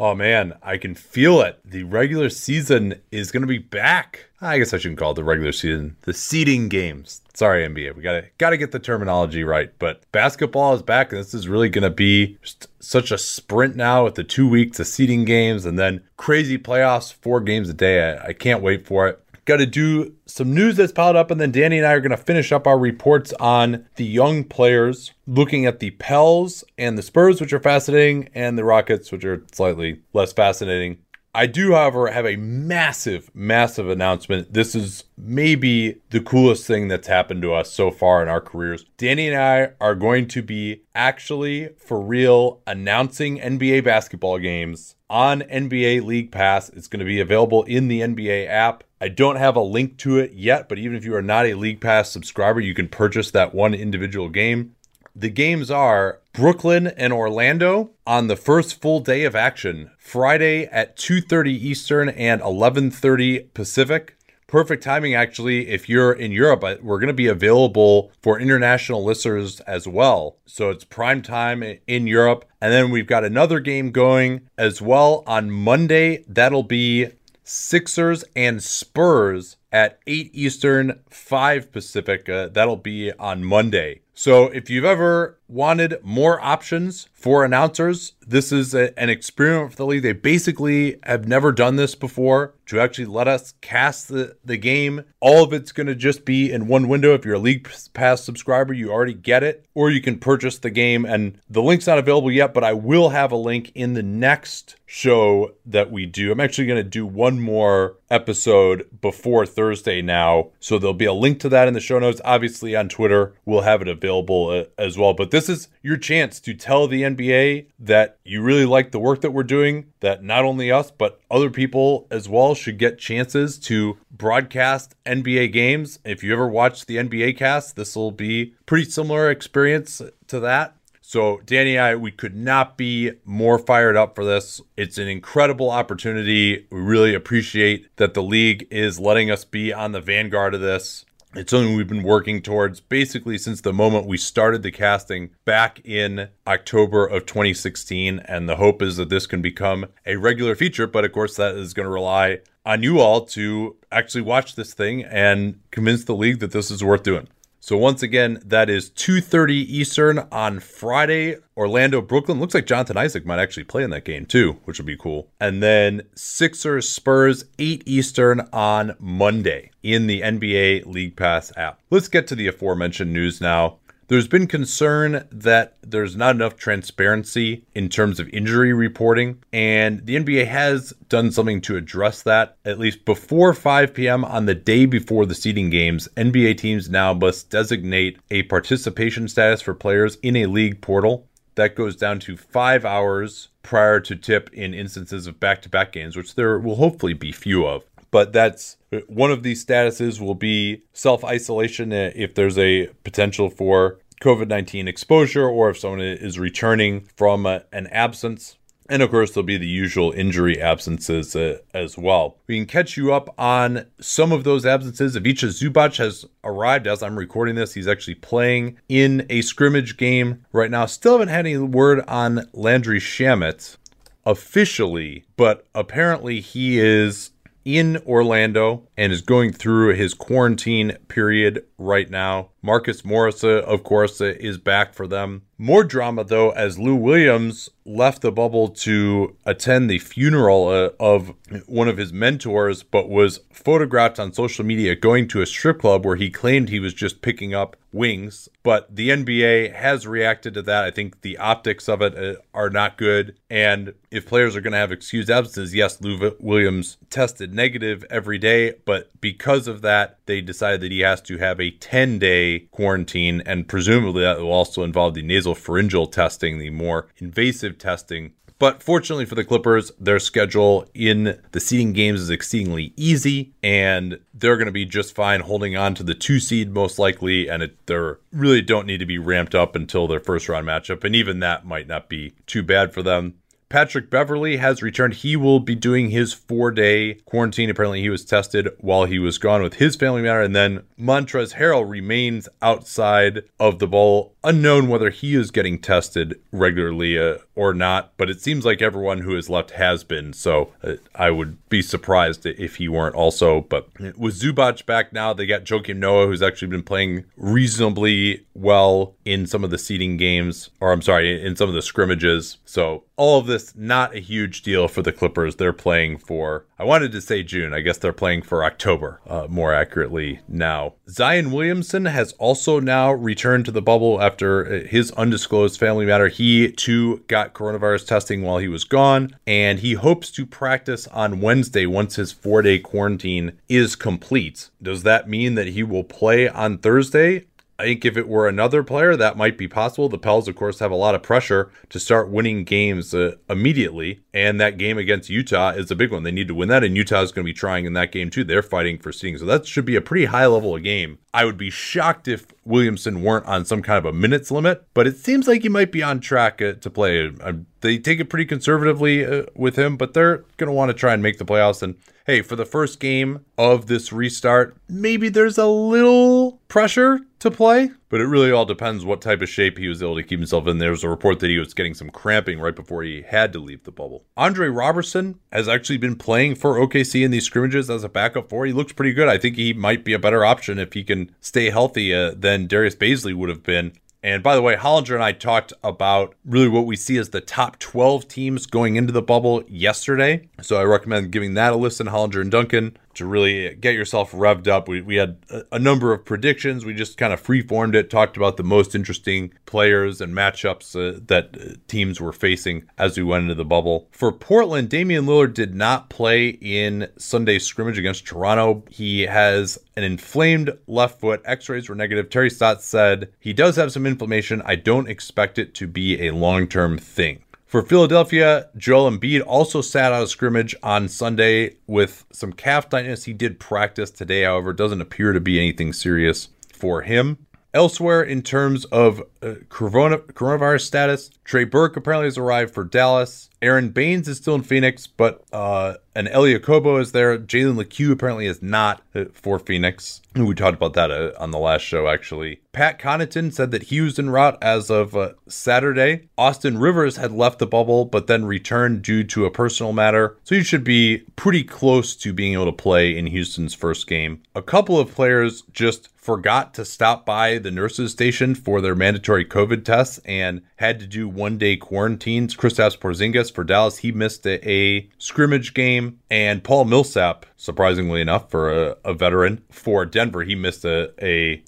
Oh, man, I can feel it. The regular season is going to be back. I guess I shouldn't call it the regular season. The seeding games. Sorry, NBA. We got to get the terminology right. But basketball is back, and this is really going to be just such a sprint now with the 2 weeks of seeding games and then crazy playoffs, 4 games a day. I can't wait for it. Got to do some news that's piled up, and then Danny and I are going to finish up our reports on the young players, looking at the Pels and the Spurs, which are fascinating, and the Rockets, which are slightly less fascinating. I do, however, have a massive, massive announcement. This is maybe the coolest thing that's happened to us so far in our careers. Danny and I are going to be actually, for real, announcing NBA basketball games on NBA League Pass. It's going to be available in the NBA app. I don't have a link to it yet, but even if you are not a League Pass subscriber, you can purchase that one individual game. The games are Brooklyn and Orlando on the first full day of action, Friday at 2:30 Eastern and 11:30 Pacific. Perfect timing, actually, if you're in Europe. We're going to be available for international listeners as well. So it's prime time in Europe. And then we've got another game going as well on Monday. That'll be Sixers and Spurs at 8 Eastern, 5 Pacific. That'll be on Monday. So if you've ever wanted more options for announcers, this is an experiment for the league. They basically have never done this before to actually let us cast the game. All of it's going to just be in one window. If you're a League Pass subscriber, you already get it, or you can purchase the game. And the link's not available yet, but I will have a link in the next show that we do. I'm actually going to do one more episode before Thursday now. So there'll be a link to that in the show notes. Obviously on Twitter, we'll have it available as well. But this is your chance to tell the NBA that you really like the work that we're doing, that not only us, but other people as well should get chances to broadcast NBA games. If you ever watch the NBA cast, this will be pretty similar experience to that. So Danny and I, we could not be more fired up for this. It's an incredible opportunity. We really appreciate that the league is letting us be on the vanguard of this. It's something we've been working towards basically since the moment we started the casting back in October of 2016. And the hope is that this can become a regular feature. But of course, that is going to rely on you all to actually watch this thing and convince the league that this is worth doing. So once again, that is 2:30 Eastern on Friday, Orlando, Brooklyn. Looks like Jonathan Isaac might actually play in that game too, which would be cool. And then Sixers, Spurs, 8 Eastern on Monday in the NBA League Pass app. Let's get to the aforementioned news now. There's been concern that there's not enough transparency in terms of injury reporting, and the NBA has done something to address that. At least before 5 p.m. on the day before the seeding games, NBA teams now must designate a participation status for players in a league portal. That goes down to 5 hours prior to tip in instances of back-to-back games, which there will hopefully be few of. But that's one of these statuses will be self-isolation if there's a potential for COVID-19 exposure or if someone is returning from an absence. And of course, there'll be the usual injury absences as well. We can catch you up on some of those absences. Ivica Zubac has arrived as I'm recording this. He's actually playing in a scrimmage game right now. Still haven't had any word on Landry Shamet officially, but apparently he is in Orlando and is going through his quarantine period right now. Marcus Morris, of course, is back for them. More drama, though, as Lou Williams left the bubble to attend the funeral of one of his mentors, but was photographed on social media going to a strip club where he claimed he was just picking up wings. But the NBA has reacted to that. I think the optics of it are not good. And if players are going to have excused absences, yes, Lou Williams tested negative every day, but because of that, they decided that he has to have a 10-day quarantine, and presumably that will also involve the nasopharyngeal testing, the more invasive testing. But fortunately for the Clippers, their schedule in the seeding games is exceedingly easy, and they're going to be just fine holding on to the 2 seed most likely, and they really don't need to be ramped up until their first round matchup, and even that might not be too bad for them. Patrick Beverly has returned. He will be doing his 4-day quarantine. Apparently, he was tested while he was gone with his family matter. And then Montrezl Harrell remains outside of the bubble. Unknown whether he is getting tested regularly or not, but it seems like everyone who is left has been. So I would be surprised if he weren't also. But with Zubac back now, they got Joakim Noah, who's actually been playing reasonably well in some of the seeding games, or I'm sorry, in some of the scrimmages. So all of this, not a huge deal for the Clippers. They're playing for, I wanted to say June. I guess they're playing for October, more accurately now. Zion Williamson has also now returned to the bubble after his undisclosed family matter. He too got coronavirus testing while he was gone, and he hopes to practice on Wednesday once his 4-day quarantine is complete. Does that mean that he will play on Thursday? I think if it were another player, that might be possible. The Pels, of course, have a lot of pressure to start winning games immediately. And that game against Utah is a big one. They need to win that. And Utah is going to be trying in that game, too. They're fighting for seeding. So that should be a pretty high level of game. I would be shocked if Williamson weren't on some kind of a minutes limit, but it seems like he might be on track to play. They take it pretty conservatively with him, but they're going to want to try and make the playoffs. And hey, for the first game of this restart, maybe there's a little pressure to play, but it really all depends what type of shape he was able to keep himself in. There was a report that he was getting some cramping right before he had to leave the bubble. Andre Robertson has actually been playing for OKC in these scrimmages as a backup four. He looks pretty good. I think he might be a better option if he can stay healthy than Darius Bazley would have been. And by the way, Hollinger and I talked about really what we see as the top 12 teams going into the bubble yesterday. So I recommend giving that a listen, Hollinger and Duncan, to really get yourself revved up. We had a number of predictions. We just kind of free-formed it, talked about the most interesting players and matchups that teams were facing as we went into the bubble. For Portland, Damian Lillard did not play in Sunday's scrimmage against Toronto. He has an inflamed left foot. X-rays were negative. Terry Stotts said, he does have some inflammation. I don't expect it to be a long-term thing. For Philadelphia, Joel Embiid also sat out of scrimmage on Sunday with some calf tightness. He did practice today, however, doesn't appear to be anything serious for him. Elsewhere, in terms of coronavirus status, Trey Burke apparently has arrived for Dallas. Aaron Baines is still in Phoenix, but and Elia Kobo is there. Jalen LeCue apparently is not for Phoenix. We talked about that on the last show, actually. Pat Connaughton said that he was en route as of Saturday. Austin Rivers had left the bubble, but then returned due to a personal matter. So he should be pretty close to being able to play in Houston's first game. A couple of players just forgot to stop by the nurses' station for their mandatory COVID tests and had to do 1-day quarantines. Kristaps Porzingis for Dallas, he missed a scrimmage game. And Paul Millsap, surprisingly enough, for a veteran, for Denver, he missed I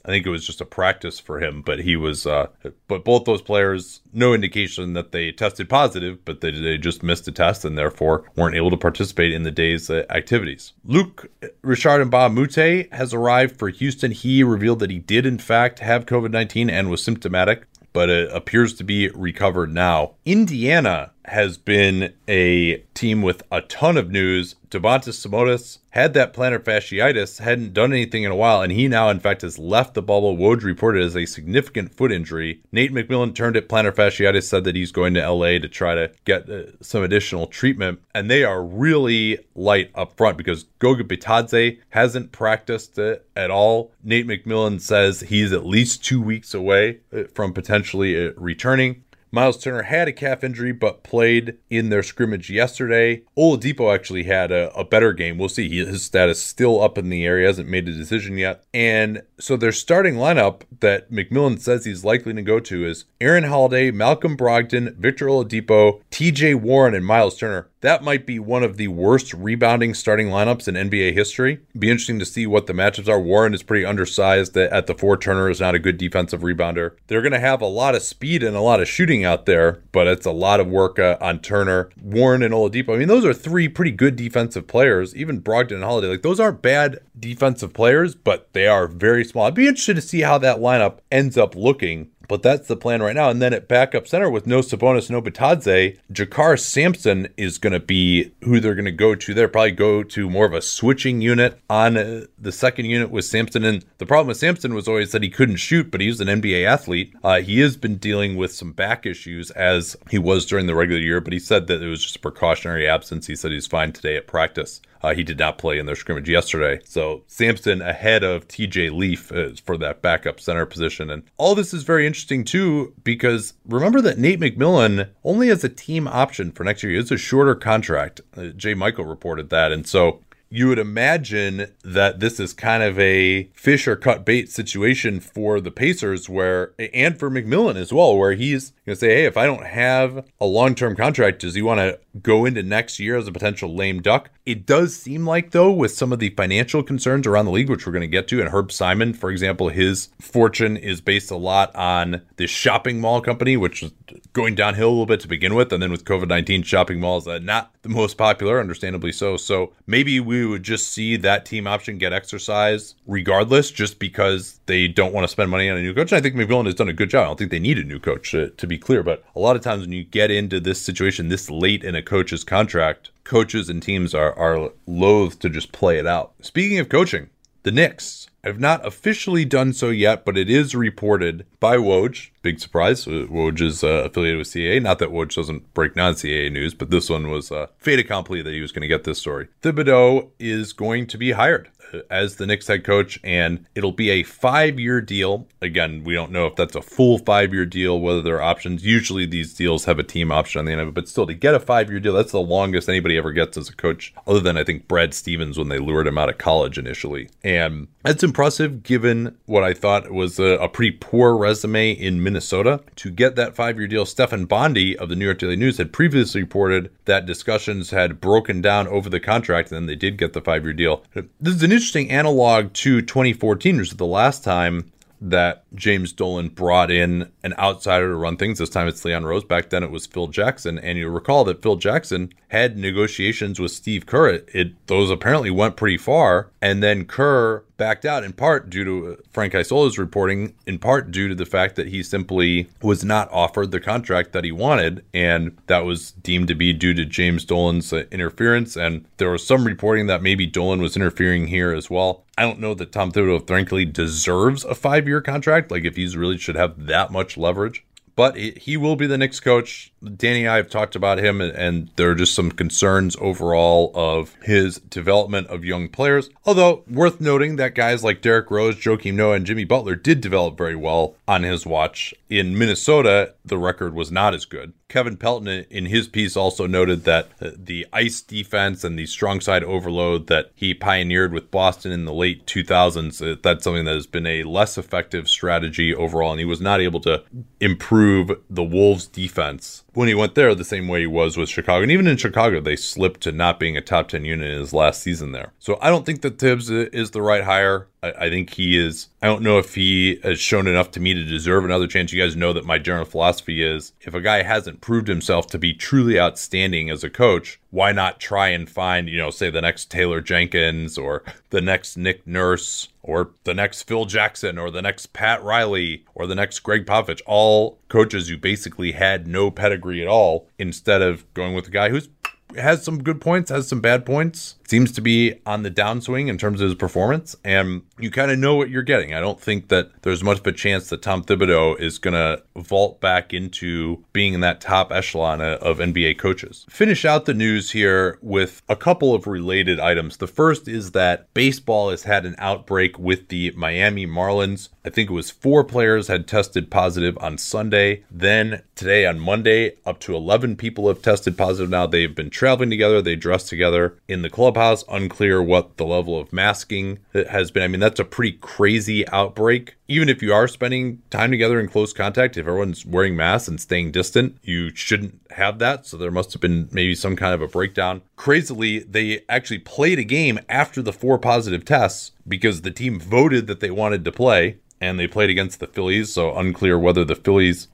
think it was just a practice for him, but he was, but both those players, no indication that they tested positive, but they just missed a test and therefore weren't able to participate in the day's activities. Luke Richard-Mbah Moute has arrived for Houston. He revealed that he did in fact have COVID-19 and was symptomatic, but it appears to be recovered now. Indiana has been a team with a ton of news. Domantas Sabonis had that plantar fasciitis, hadn't done anything in a while, and he now, in fact, has left the bubble. Woj reported as a significant foot injury. Nate McMillan turned it plantar fasciitis, said that he's going to L.A. to try to get some additional treatment, and they are really light up front because Goga Bitadze hasn't practiced at all. Nate McMillan says he's at least 2 weeks away from potentially returning. Miles Turner had a calf injury but played in their scrimmage yesterday. Oladipo actually had a better game. We'll see. His status is still up in the air. He hasn't made a decision yet. And so their starting lineup that McMillan says he's likely to go to is Aaron Holiday, Malcolm Brogdon, Victor Oladipo, TJ Warren, and Miles Turner. That might be one of the worst rebounding starting lineups in NBA history. Be interesting to see what the matchups are. Warren is pretty undersized at the four. Turner is not a good defensive rebounder. They're going to have a lot of speed and a lot of shooting out there, but it's a lot of work on Turner, Warren, and Oladipo. I mean, those are three pretty good defensive players. Even Brogdon and Holiday, like, those aren't bad defensive players, but they are very small. I'd be interested to see how that lineup ends up looking. But that's the plan right now. And then at backup center with no Sabonis, no Bitadze, Jakar Sampson is going to be who they're going to go to there. Probably go to more of a switching unit on the second unit with Sampson. And the problem with Sampson was always that he couldn't shoot, but he was an NBA athlete. He has been dealing with some back issues as he was during the regular year, but he said that it was just a precautionary absence. He said he's fine today at practice. He did not play in their scrimmage yesterday. So Sampson ahead of TJ Leaf for that backup center position. And all this is very interesting too, because remember that Nate McMillan only has a team option for next year. It's a shorter contract. Jay Michael reported that. And so you would imagine that this is kind of a fish or cut bait situation for the Pacers where, and for McMillan as well, where he's going to say, hey, if I don't have a long-term contract, does he want to go into next year as a potential lame duck? It does seem like, though, with some of the financial concerns around the league, which we're going to get to, and Herb Simon, for example, his fortune is based a lot on this shopping mall company, which is going downhill a little bit to begin with. And then with COVID-19, shopping malls are not the most popular, understandably so. So maybe we would just see that team option get exercised regardless, just because they don't want to spend money on a new coach. And I think McMillan has done a good job. I don't think they need a new coach, to be clear. But a lot of times when you get into this situation this late in a coach's contract, coaches and teams are loath to just play it out. Speaking of coaching, the Knicks have not officially done so yet, but it is reported by Woj. Big surprise. Woj is affiliated with CAA. Not that Woj doesn't break non-CAA news, but this one was a fait accompli that he was going to get this story. Thibodeau is going to be hired as the Knicks head coach, and it'll be a 5-year deal. Again, we don't know if that's a full 5-year deal, whether there are options. Usually these deals have a team option on the end of it, but still, to get a 5-year deal, that's the longest anybody ever gets as a coach, other than I think Brad Stevens when they lured him out of college initially. And that's impressive given what I thought was a pretty poor resume in Minnesota. To get that 5-year deal, Stephan Bondi of the New York Daily News had previously reported that discussions had broken down over the contract, and then they did get the 5-year deal. This is an interesting analog to 2014, which is the last time that James Dolan brought in an outsider to run things. This time it's Leon Rose. Back then it was Phil Jackson. And you'll recall that Phil Jackson had negotiations with Steve Kerr. Those apparently went pretty far. And then Kerr backed out in part due to Frank Isola's reporting, in part due to the fact that he simply was not offered the contract that he wanted, and that was deemed to be due to James Dolan's interference. And there was some reporting that maybe Dolan was interfering here as well. I don't know that Tom Thibodeau, frankly, deserves a 5-year contract. Like, if he's really should have that much leverage. But he will be the Knicks coach. Danny and I have talked about him, and there are just some concerns overall of his development of young players. Although, worth noting that guys like Derek Rose, Joakim Noah, and Jimmy Butler did develop very well on his watch. In Minnesota, the record was not as good. Kevin Pelton, in his piece, also noted that the ice defense and the strong side overload that he pioneered with Boston in the late 2000s, that's something that has been a less effective strategy overall, and he was not able to improve the Wolves' defense when he went there the same way he was with Chicago. And even in Chicago, they slipped to not being a top 10 unit in his last season there. So I don't think that Tibbs is the right hire. I think he is. I don't know if he has shown enough to me to deserve another chance. You guys know that my general philosophy is if a guy hasn't proved himself to be truly outstanding as a coach, why not try and find, say the next Taylor Jenkins or the next Nick Nurse or the next Phil Jackson or the next Pat Riley or the next Greg Popovich, all coaches who basically had no pedigree at all, instead of going with a guy who's has some good points, has some bad points, seems to be on the downswing in terms of his performance, and you kind of know what you're getting. I don't think that there's much of a chance that Tom Thibodeau is going to vault back into being in that top echelon of NBA coaches. Finish out the news here with a couple of related items. The first is that baseball has had an outbreak with the Miami Marlins. I think it was 4 players had tested positive on Sunday. Then today on Monday, up to 11 people have tested positive now. They've been traveling together. They dress together in the clubhouse. Unclear what the level of masking has been. I mean, that's a pretty crazy outbreak. Even if you are spending time together in close contact, if everyone's wearing masks and staying distant, you shouldn't have that. So there must have been maybe some kind of a breakdown. Crazily, they actually played a game after the 4 positive tests because the team voted that they wanted to play, and they played against the Phillies. So unclear whether the Phillies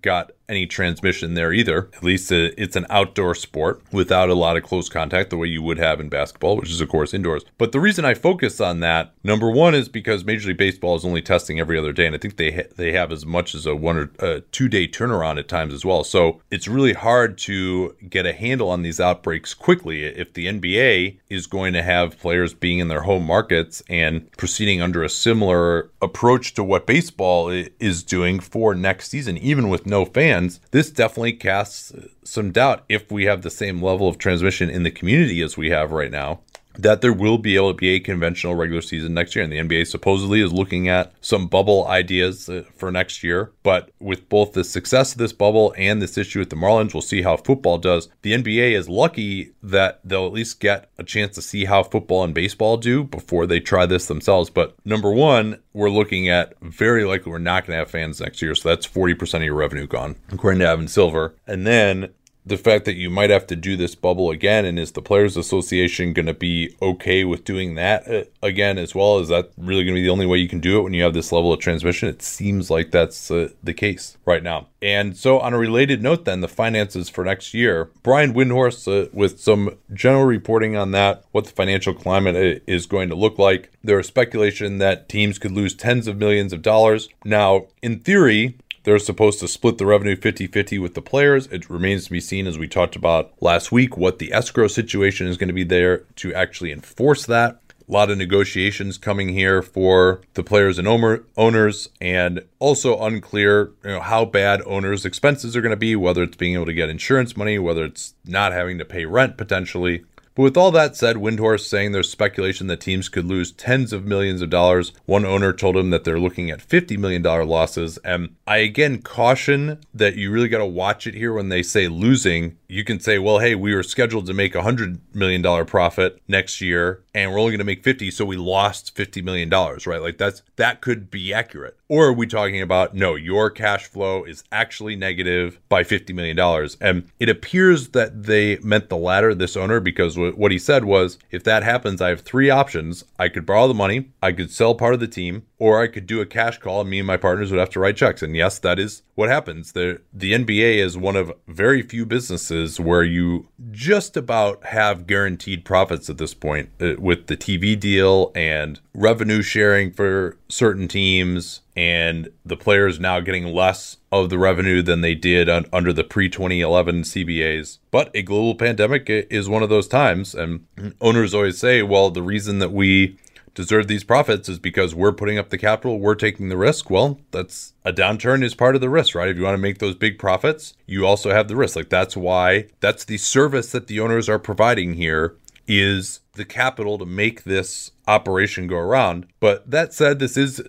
got any transmission there either. At least it's an outdoor sport without a lot of close contact the way you would have in basketball, which is of course indoors. But the reason I focus on that, number one, is because Major League Baseball is only testing every other day, and I think they have as much as a 1 or 2 day turnaround at times as well. So it's really hard to get a handle on these outbreaks quickly if the NBA is going to have players being in their home markets and proceeding under a similar approach to what baseball is doing for next season, even with no fans. This definitely casts some doubt, if we have the same level of transmission in the community as we have right now, that there will be able to be a conventional regular season next year. And the NBA supposedly is looking at some bubble ideas for next year. But with both the success of this bubble and this issue with the Marlins, we'll see how football does. The NBA is lucky that they'll at least get a chance to see how football and baseball do before they try this themselves. But number one, we're looking at very likely we're not going to have fans next year. So that's 40% of your revenue gone, according to Evan Silver. And then the fact that you might have to do this bubble again, and is the Players Association going to be okay with doing that again as well? Is that really going to be the only way you can do it when you have this level of transmission? It seems like that's the case right now. And so on a related note then, the finances for next year, Brian Windhorst with some general reporting on that, what the financial climate is going to look like. There is speculation that teams could lose tens of millions of dollars. Now, in theory, they're supposed to split the revenue 50-50 with the players. It remains to be seen, as we talked about last week, what the escrow situation is going to be there to actually enforce that. A lot of negotiations coming here for the players and owners, and also unclear, how bad owners' expenses are going to be, whether it's being able to get insurance money, whether it's not having to pay rent potentially. But with all that said, Windhorst saying there's speculation that teams could lose tens of millions of dollars. One owner told him that they're looking at $50 million losses. And I again caution that you really got to watch it here when they say losing. You can say, well, hey, we were scheduled to make $100 million profit next year, and we're only going to make 50, so we lost $50 million, right? Like that could be accurate. Or are we talking about, no, your cash flow is actually negative by $50 million? And it appears that they meant the latter, this owner, because what he said was, if that happens, I have 3 options. I could borrow the money, I could sell part of the team, or I could do a cash call, and me and my partners would have to write checks. And yes, that is what happens. The NBA is one of very few businesses where you just about have guaranteed profits at this point, with the TV deal and revenue sharing for certain teams, and the players now getting less of the revenue than they did under the pre-2011 CBAs. But a global pandemic is one of those times, and owners always say, well, the reason that we deserve these profits is because we're putting up the capital, we're taking the risk. Well, that's a downturn is part of the risk, right? If you want to make those big profits, you also have the risk. Like that's why, that's the service that the owners are providing here, is the capital to make this operation go around. But that said, this is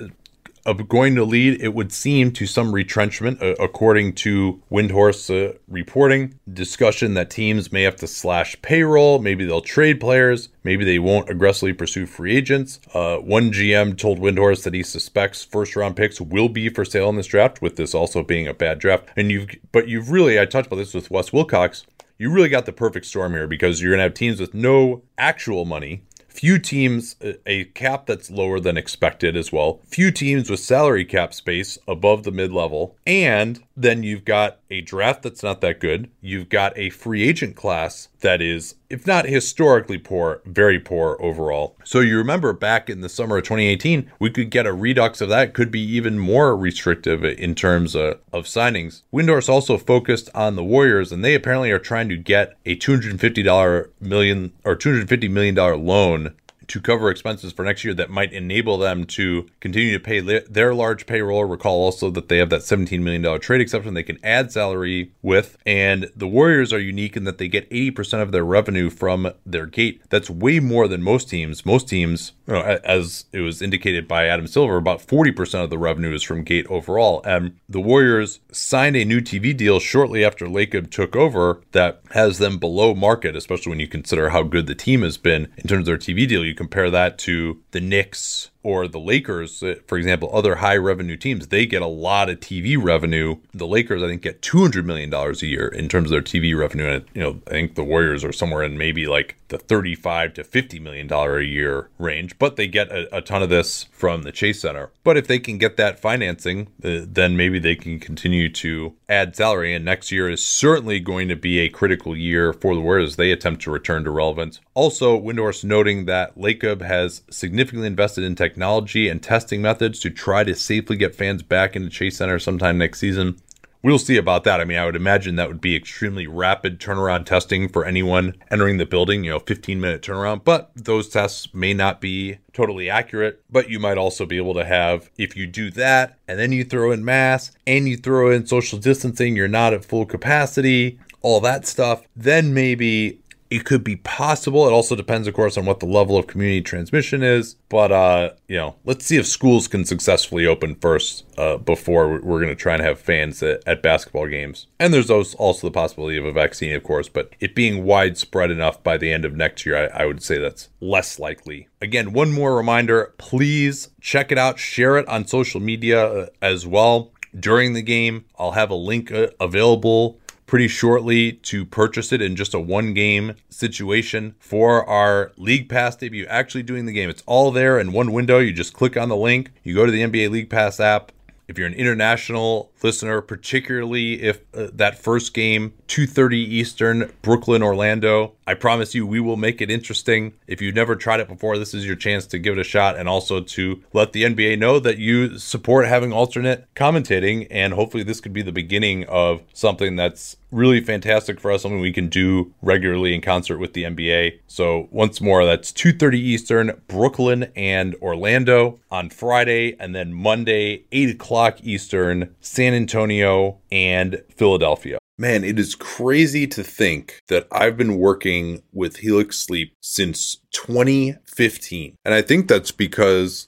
going to lead, it would seem, to some retrenchment, according to Windhorst's reporting. Discussion that teams may have to slash payroll, maybe they'll trade players, maybe they won't aggressively pursue free agents. One GM told Windhorst that he suspects first-round picks will be for sale in this draft, with this also being a bad draft. But you've really, I talked about this with Wes Wilcox, you really got the perfect storm here, because you're going to have teams with no actual money Few teams, a cap that's lower than expected as well. Few teams with salary cap space above the mid-level. And then you've got a draft that's not that good. You've got a free agent class that is, if not historically poor, very poor overall. So you remember back in the summer of 2018, we could get a redux of that. Could be even more restrictive in terms of signings. Windhorst also focused on the Warriors, and they apparently are trying to get a $250 million loan to cover expenses for next year that might enable them to continue to pay their large payroll. Recall also that they have that $17 million trade exception they can add salary with. And the Warriors are unique in that they get 80% of their revenue from their gate. That's way more than most teams. Most teams, you know, as it was indicated by Adam Silver, about 40% of the revenue is from gate overall. And the Warriors signed a new TV deal shortly after Lacob took over that has them below market, especially when you consider how good the team has been in terms of their TV deal. You compare that to the Knicks or the Lakers, for example, other high revenue teams. They get a lot of TV revenue. The Lakers, I think, get $200 million a year in terms of their TV revenue. And, you know, I think the Warriors are somewhere in maybe like the $35 to $50 million a year range, but they get a ton of this from the Chase Center. But if they can get that financing, then maybe they can continue to add salary. And next year is certainly going to be a critical year for the Warriors. They attempt to return to relevance. Also, Windhorst noting that Lacob has significantly invested in technology and testing methods to try to safely get fans back into Chase Center sometime next season. We'll see about that. I mean, I would imagine that would be extremely rapid turnaround testing for anyone entering the building, you know, 15-minute turnaround. But those tests may not be totally accurate. But you might also be able to have, if you do that, and then you throw in masks, and you throw in social distancing, you're not at full capacity, all that stuff, then maybe it could be possible. It also depends, of course, on what the level of community transmission is. But, you know, let's see if schools can successfully open first before we're going to try and have fans at basketball games. And there's also the possibility of a vaccine, of course. But it being widespread enough by the end of next year, I would say that's less likely. Again, one more reminder, please check it out. Share it on social media as well. During the game, I'll have a link available pretty shortly to purchase it in just a one-game situation for our League Pass debut. Actually doing the game. It's all there in one window. You just click on the link. You go to the NBA League Pass app. If you're an international listener, particularly if that first game, 2:30 Eastern, Brooklyn, Orlando, I promise you we will make it interesting. If you've never tried it before, this is your chance to give it a shot and also to let the NBA know that you support having alternate commentating. And hopefully this could be the beginning of something that's really fantastic for us, something we can do regularly in concert with the NBA. So once more, that's 2:30 Eastern, Brooklyn and Orlando on Friday, and then Monday, 8 o'clock Eastern, San Antonio and Philadelphia. Man, it is crazy to think that I've been working with Helix Sleep since 2015. And I think that's because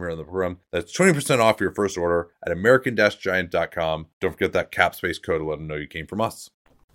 here on the program. That's 20% off your first order at american-giant.com. Don't forget that CAPSPACE code to let them know you came from us.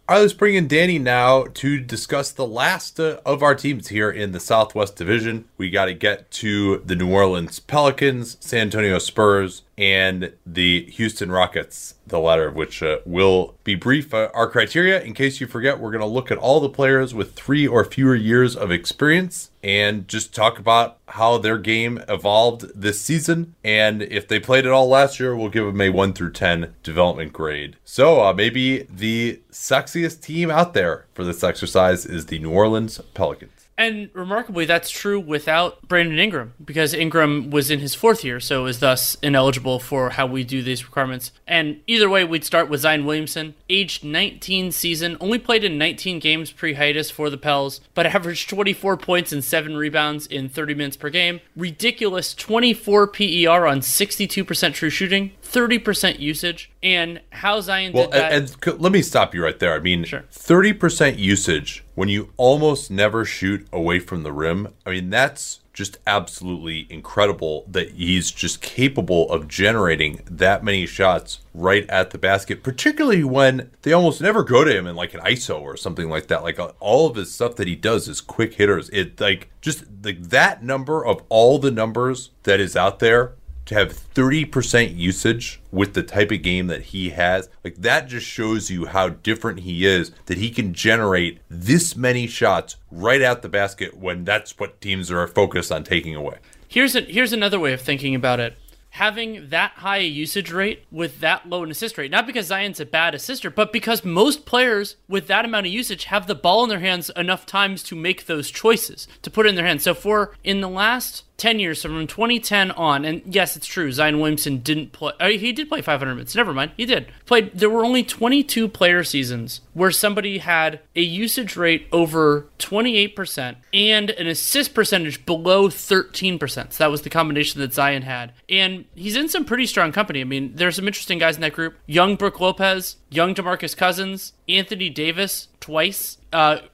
All right, let's bring in Danny now to discuss the last of our teams here in the Southwest Division. We got to get to the New Orleans Pelicans, San Antonio Spurs, and the Houston Rockets, the latter of which will be brief. Our criteria, in case you forget, we're going to look at all the players with 3 or fewer years of experience and just talk about how their game evolved this season. And if they played at all last year, we'll give them a 1 through 10 development grade. So maybe the sexiest team out there for this exercise is the New Orleans Pelicans. And remarkably, that's true without Brandon Ingram, because Ingram was in his 4th year, so is thus ineligible for how we do these requirements. And either way, we'd start with Zion Williamson, age 19 season, only played in 19 games pre-hiatus for the Pels, but averaged 24 points and 7 rebounds in 30 minutes per game. Ridiculous 24 PER on 62% true shooting, 30% usage. And how Zion did that... And let me stop you right there. I mean, sure. 30% usage when you almost never shoot away from the rim. I mean, that's just absolutely incredible that he's just capable of generating that many shots right at the basket, particularly when they almost never go to him in like an ISO or something like that. Like all of his stuff that he does is quick hitters. It like just like that number of all the numbers that is out there, to have 30% usage with the type of game that he has, like that just shows you how different he is, that he can generate this many shots right at the basket when that's what teams are focused on taking away. Here's another way of thinking about it. Having that high a usage rate with that low an assist rate, not because Zion's a bad assister, but because most players with that amount of usage have the ball in their hands enough times to make those choices, to put it in their hands. So for in the last 10 years, so from 2010 on, and yes, it's true, Zion Williamson didn't play, he did play 500 minutes, never mind, he did. There were only 22 player seasons where somebody had a usage rate over 28% and an assist percentage below 13%. So that was the combination that Zion had. And he's in some pretty strong company. I mean, there's some interesting guys in that group. Young Brook Lopez, young DeMarcus Cousins, Anthony Davis twice,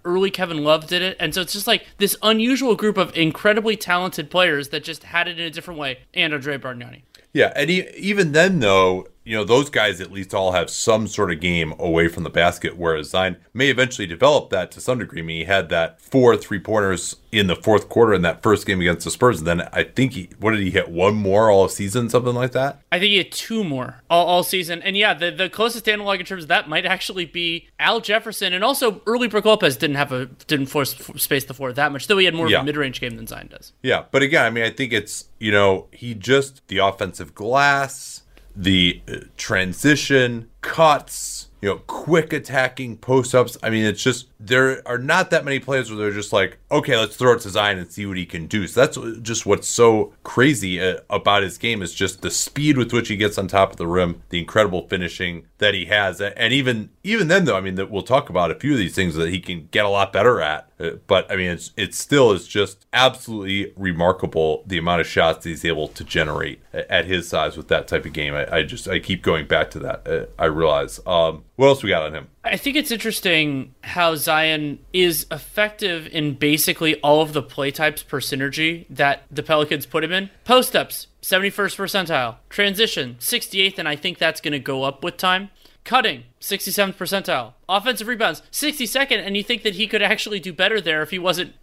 early Kevin Love did it. And so it's just like this unusual group of incredibly talented players that just had it in a different way, and Andre Bargnani. Yeah, and even then, though, you know, those guys at least all have some sort of game away from the basket, whereas Zion may eventually develop that to some degree. I mean, he had that 4 3-pointers in the 4th quarter in that first game against the Spurs, and then I think he hit 1 more all season, something like that? I think he had 2 more all season. And yeah, the closest analog in terms of that might actually be Al Jefferson, and also early Brook Lopez didn't force space the floor that much, though he had more of a mid-range game than Zion does. Yeah, but again, I mean, I think it's, you know, he just, the offensive glass, the transition, cuts, you know, quick attacking post-ups. I mean, it's just, there are not that many plays where they're just like, okay, let's throw it to Zion and see what he can do. So that's just what's so crazy about his game is just the speed with which he gets on top of the rim, the incredible finishing that he has. And even then, though, I mean, that we'll talk about a few of these things that he can get a lot better at. But, I mean, it still is just absolutely remarkable the amount of shots that he's able to generate at his size with that type of game. I keep going back to that, I realize. What else we got on him? I think it's interesting how Zion is effective in basically all of the play types per synergy that the Pelicans put him in. Post-ups, 71st percentile. Transition, 68th, and I think that's going to go up with time. Cutting, 67th percentile. Offensive rebounds, 62nd, and you think that he could actually do better there if he wasn't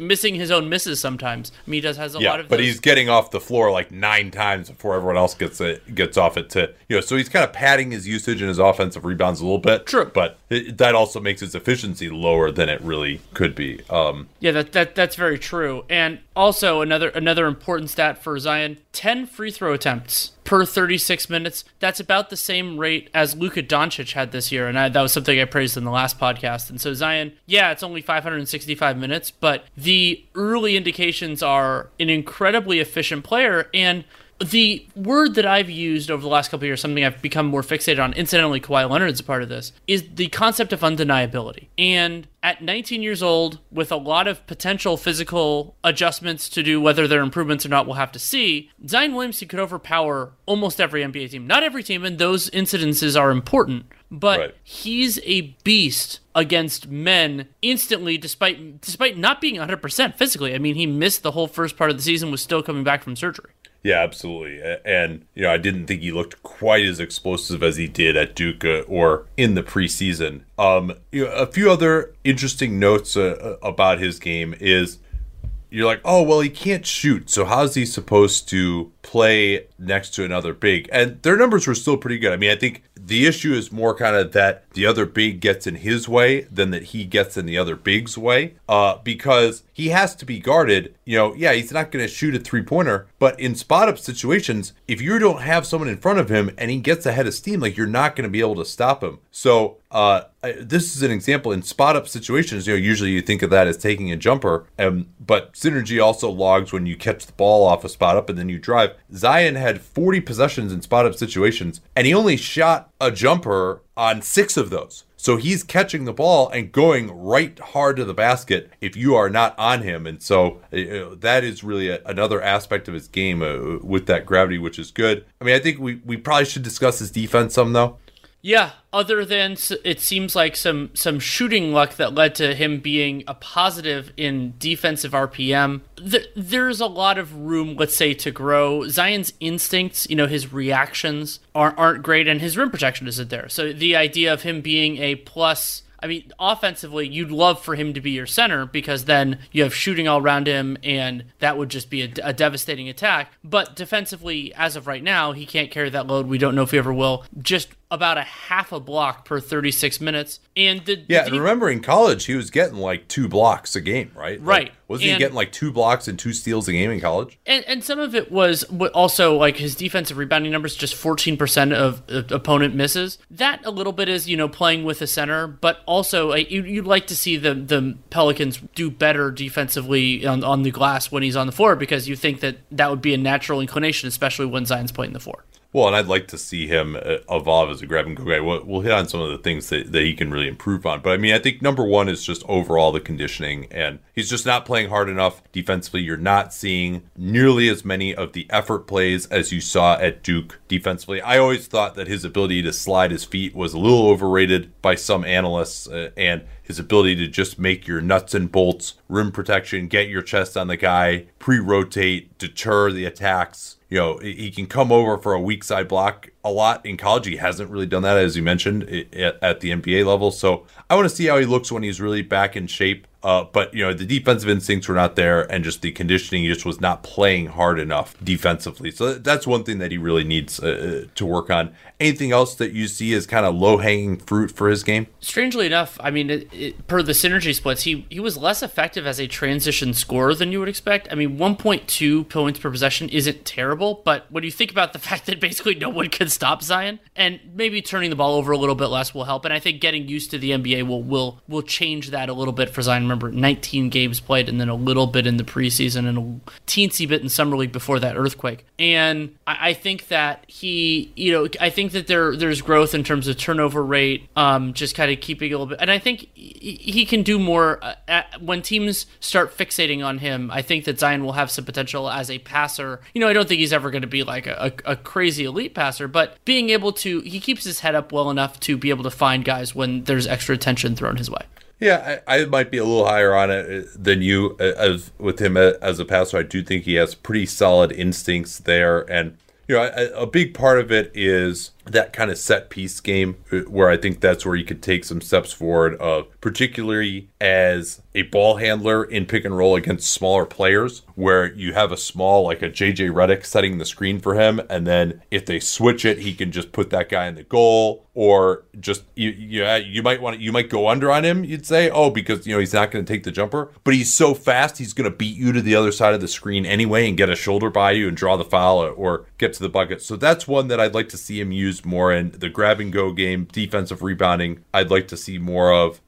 missing his own misses sometimes. I mean, he does has a lot of. But those. He's getting off the floor like 9 times before everyone else gets off it to, you know. So he's kind of padding his usage and his offensive rebounds a little bit. True, but that also makes his efficiency lower than it really could be. Yeah, that's very true. And also another important stat for Zion: 10 free throw attempts per 36 minutes. That's about the same rate as Luka Doncic had this year, and that was something I praised in the last podcast. And so Zion, yeah, it's only 565 minutes, but the early indications are an incredibly efficient player. And the word that I've used over the last couple of years, something I've become more fixated on, incidentally, Kawhi Leonard's a part of this, is the concept of undeniability. And at 19 years old, with a lot of potential physical adjustments to do, whether they're improvements or not, we'll have to see, Zion Williamson could overpower almost every NBA team. Not every team, and those incidences are important, but He's a beast against men instantly, despite not being 100% physically. I mean, he missed the whole first part of the season, was still coming back from surgery. Yeah, absolutely. And, you know, I didn't think he looked quite as explosive as he did at Duke or in the preseason. You know, a few other interesting notes about his game is you're like, oh, well, he can't shoot. So how's he supposed to play next to another big? And their numbers were still pretty good. I mean, I think the issue is more kind of that the other big gets in his way than that he gets in the other big's way, because he has to be guarded. You know, yeah, he's not going to shoot a three-pointer, but in spot-up situations, if you don't have someone in front of him and he gets ahead of steam, like, you're not going to be able to stop him. So this is an example in spot-up situations. You know, usually you think of that as taking a jumper, but synergy also logs when you catch the ball off a spot-up and then you drive. Zion had 40 possessions in spot-up situations, and he only shot a jumper on 6 of those. So he's catching the ball and going right hard to the basket if you are not on him. And so that is really another aspect of his game with that gravity, which is good. I mean, I think we probably should discuss his defense some, though. Yeah, other than it seems like some shooting luck that led to him being a positive in defensive RPM, there's a lot of room, let's say, to grow. Zion's instincts, you know, his reactions aren't great, and his rim protection isn't there. So the idea of him being a plus... I mean, offensively, you'd love for him to be your center because then you have shooting all around him, and that would just be a devastating attack. But defensively, as of right now, he can't carry that load. We don't know if he ever will. Just about a half a block per 36 minutes. And and remember, in college, he was getting like 2 blocks a game, right? Right. Like, wasn't he getting like 2 blocks and 2 steals a game in college? And some of it was also like his defensive rebounding numbers, just 14% of opponent misses. That a little bit is, you know, playing with a center, but also you'd like to see the Pelicans do better defensively on the glass when he's on the floor, because you think that would be a natural inclination, especially when Zion's playing the floor. Well, and I'd like to see him evolve as a grab-and-go guy. We'll hit on some of the things that he can really improve on. But, I mean, I think number one is just overall the conditioning. And he's just not playing hard enough defensively. You're not seeing nearly as many of the effort plays as you saw at Duke defensively. I always thought that his ability to slide his feet was a little overrated by some analysts. And his ability to just make your nuts and bolts, rim protection, get your chest on the guy, pre-rotate, deter the attacks. You know, he can come over for a weak side block a lot. In college, he hasn't really done that, as you mentioned, at the NBA level. So I want to see how he looks when he's really back in shape. But, you know, the defensive instincts were not there, and just the conditioning, he just was not playing hard enough defensively. So that's one thing that he really needs to work on. Anything else that you see as kind of low-hanging fruit for his game? Strangely enough, I mean, per the synergy splits, he was less effective as a transition scorer than you would expect. I mean, 1.2 points per possession isn't terrible, but when you think about the fact that basically no one can stop Zion, and maybe turning the ball over a little bit less will help. And I think getting used to the NBA will change that a little bit for Zion. Remember, 19 games played, and then a little bit in the preseason, and a teensy bit in summer league before that earthquake. And I think that he, you know, I think that there's growth in terms of turnover rate, just kind of keeping a little bit. And I think he can do more when teams start fixating on him. I think that Zion will have some potential as a passer. You know, I don't think he's ever going to be like a crazy elite passer, but being able to, he keeps his head up well enough to be able to find guys when there's extra attention thrown his way. Yeah, I might be a little higher on it than you as with him as a passer. I do think he has pretty solid instincts there. And, you know, a big part of it is that kind of set piece game, where I think that's where you could take some steps forward, of particularly as a ball handler in pick and roll against smaller players, where you have a small like a JJ Redick setting the screen for him, and then if they switch it, he can just put that guy in the goal, or just you might go under on him, you'd say, oh, because, you know, he's not going to take the jumper, but he's so fast he's going to beat you to the other side of the screen anyway and get a shoulder by you and draw the foul or get to the bucket. So that's one that I'd like to see him use more in the grab and go game. Defensive rebounding, I'd like to see more of,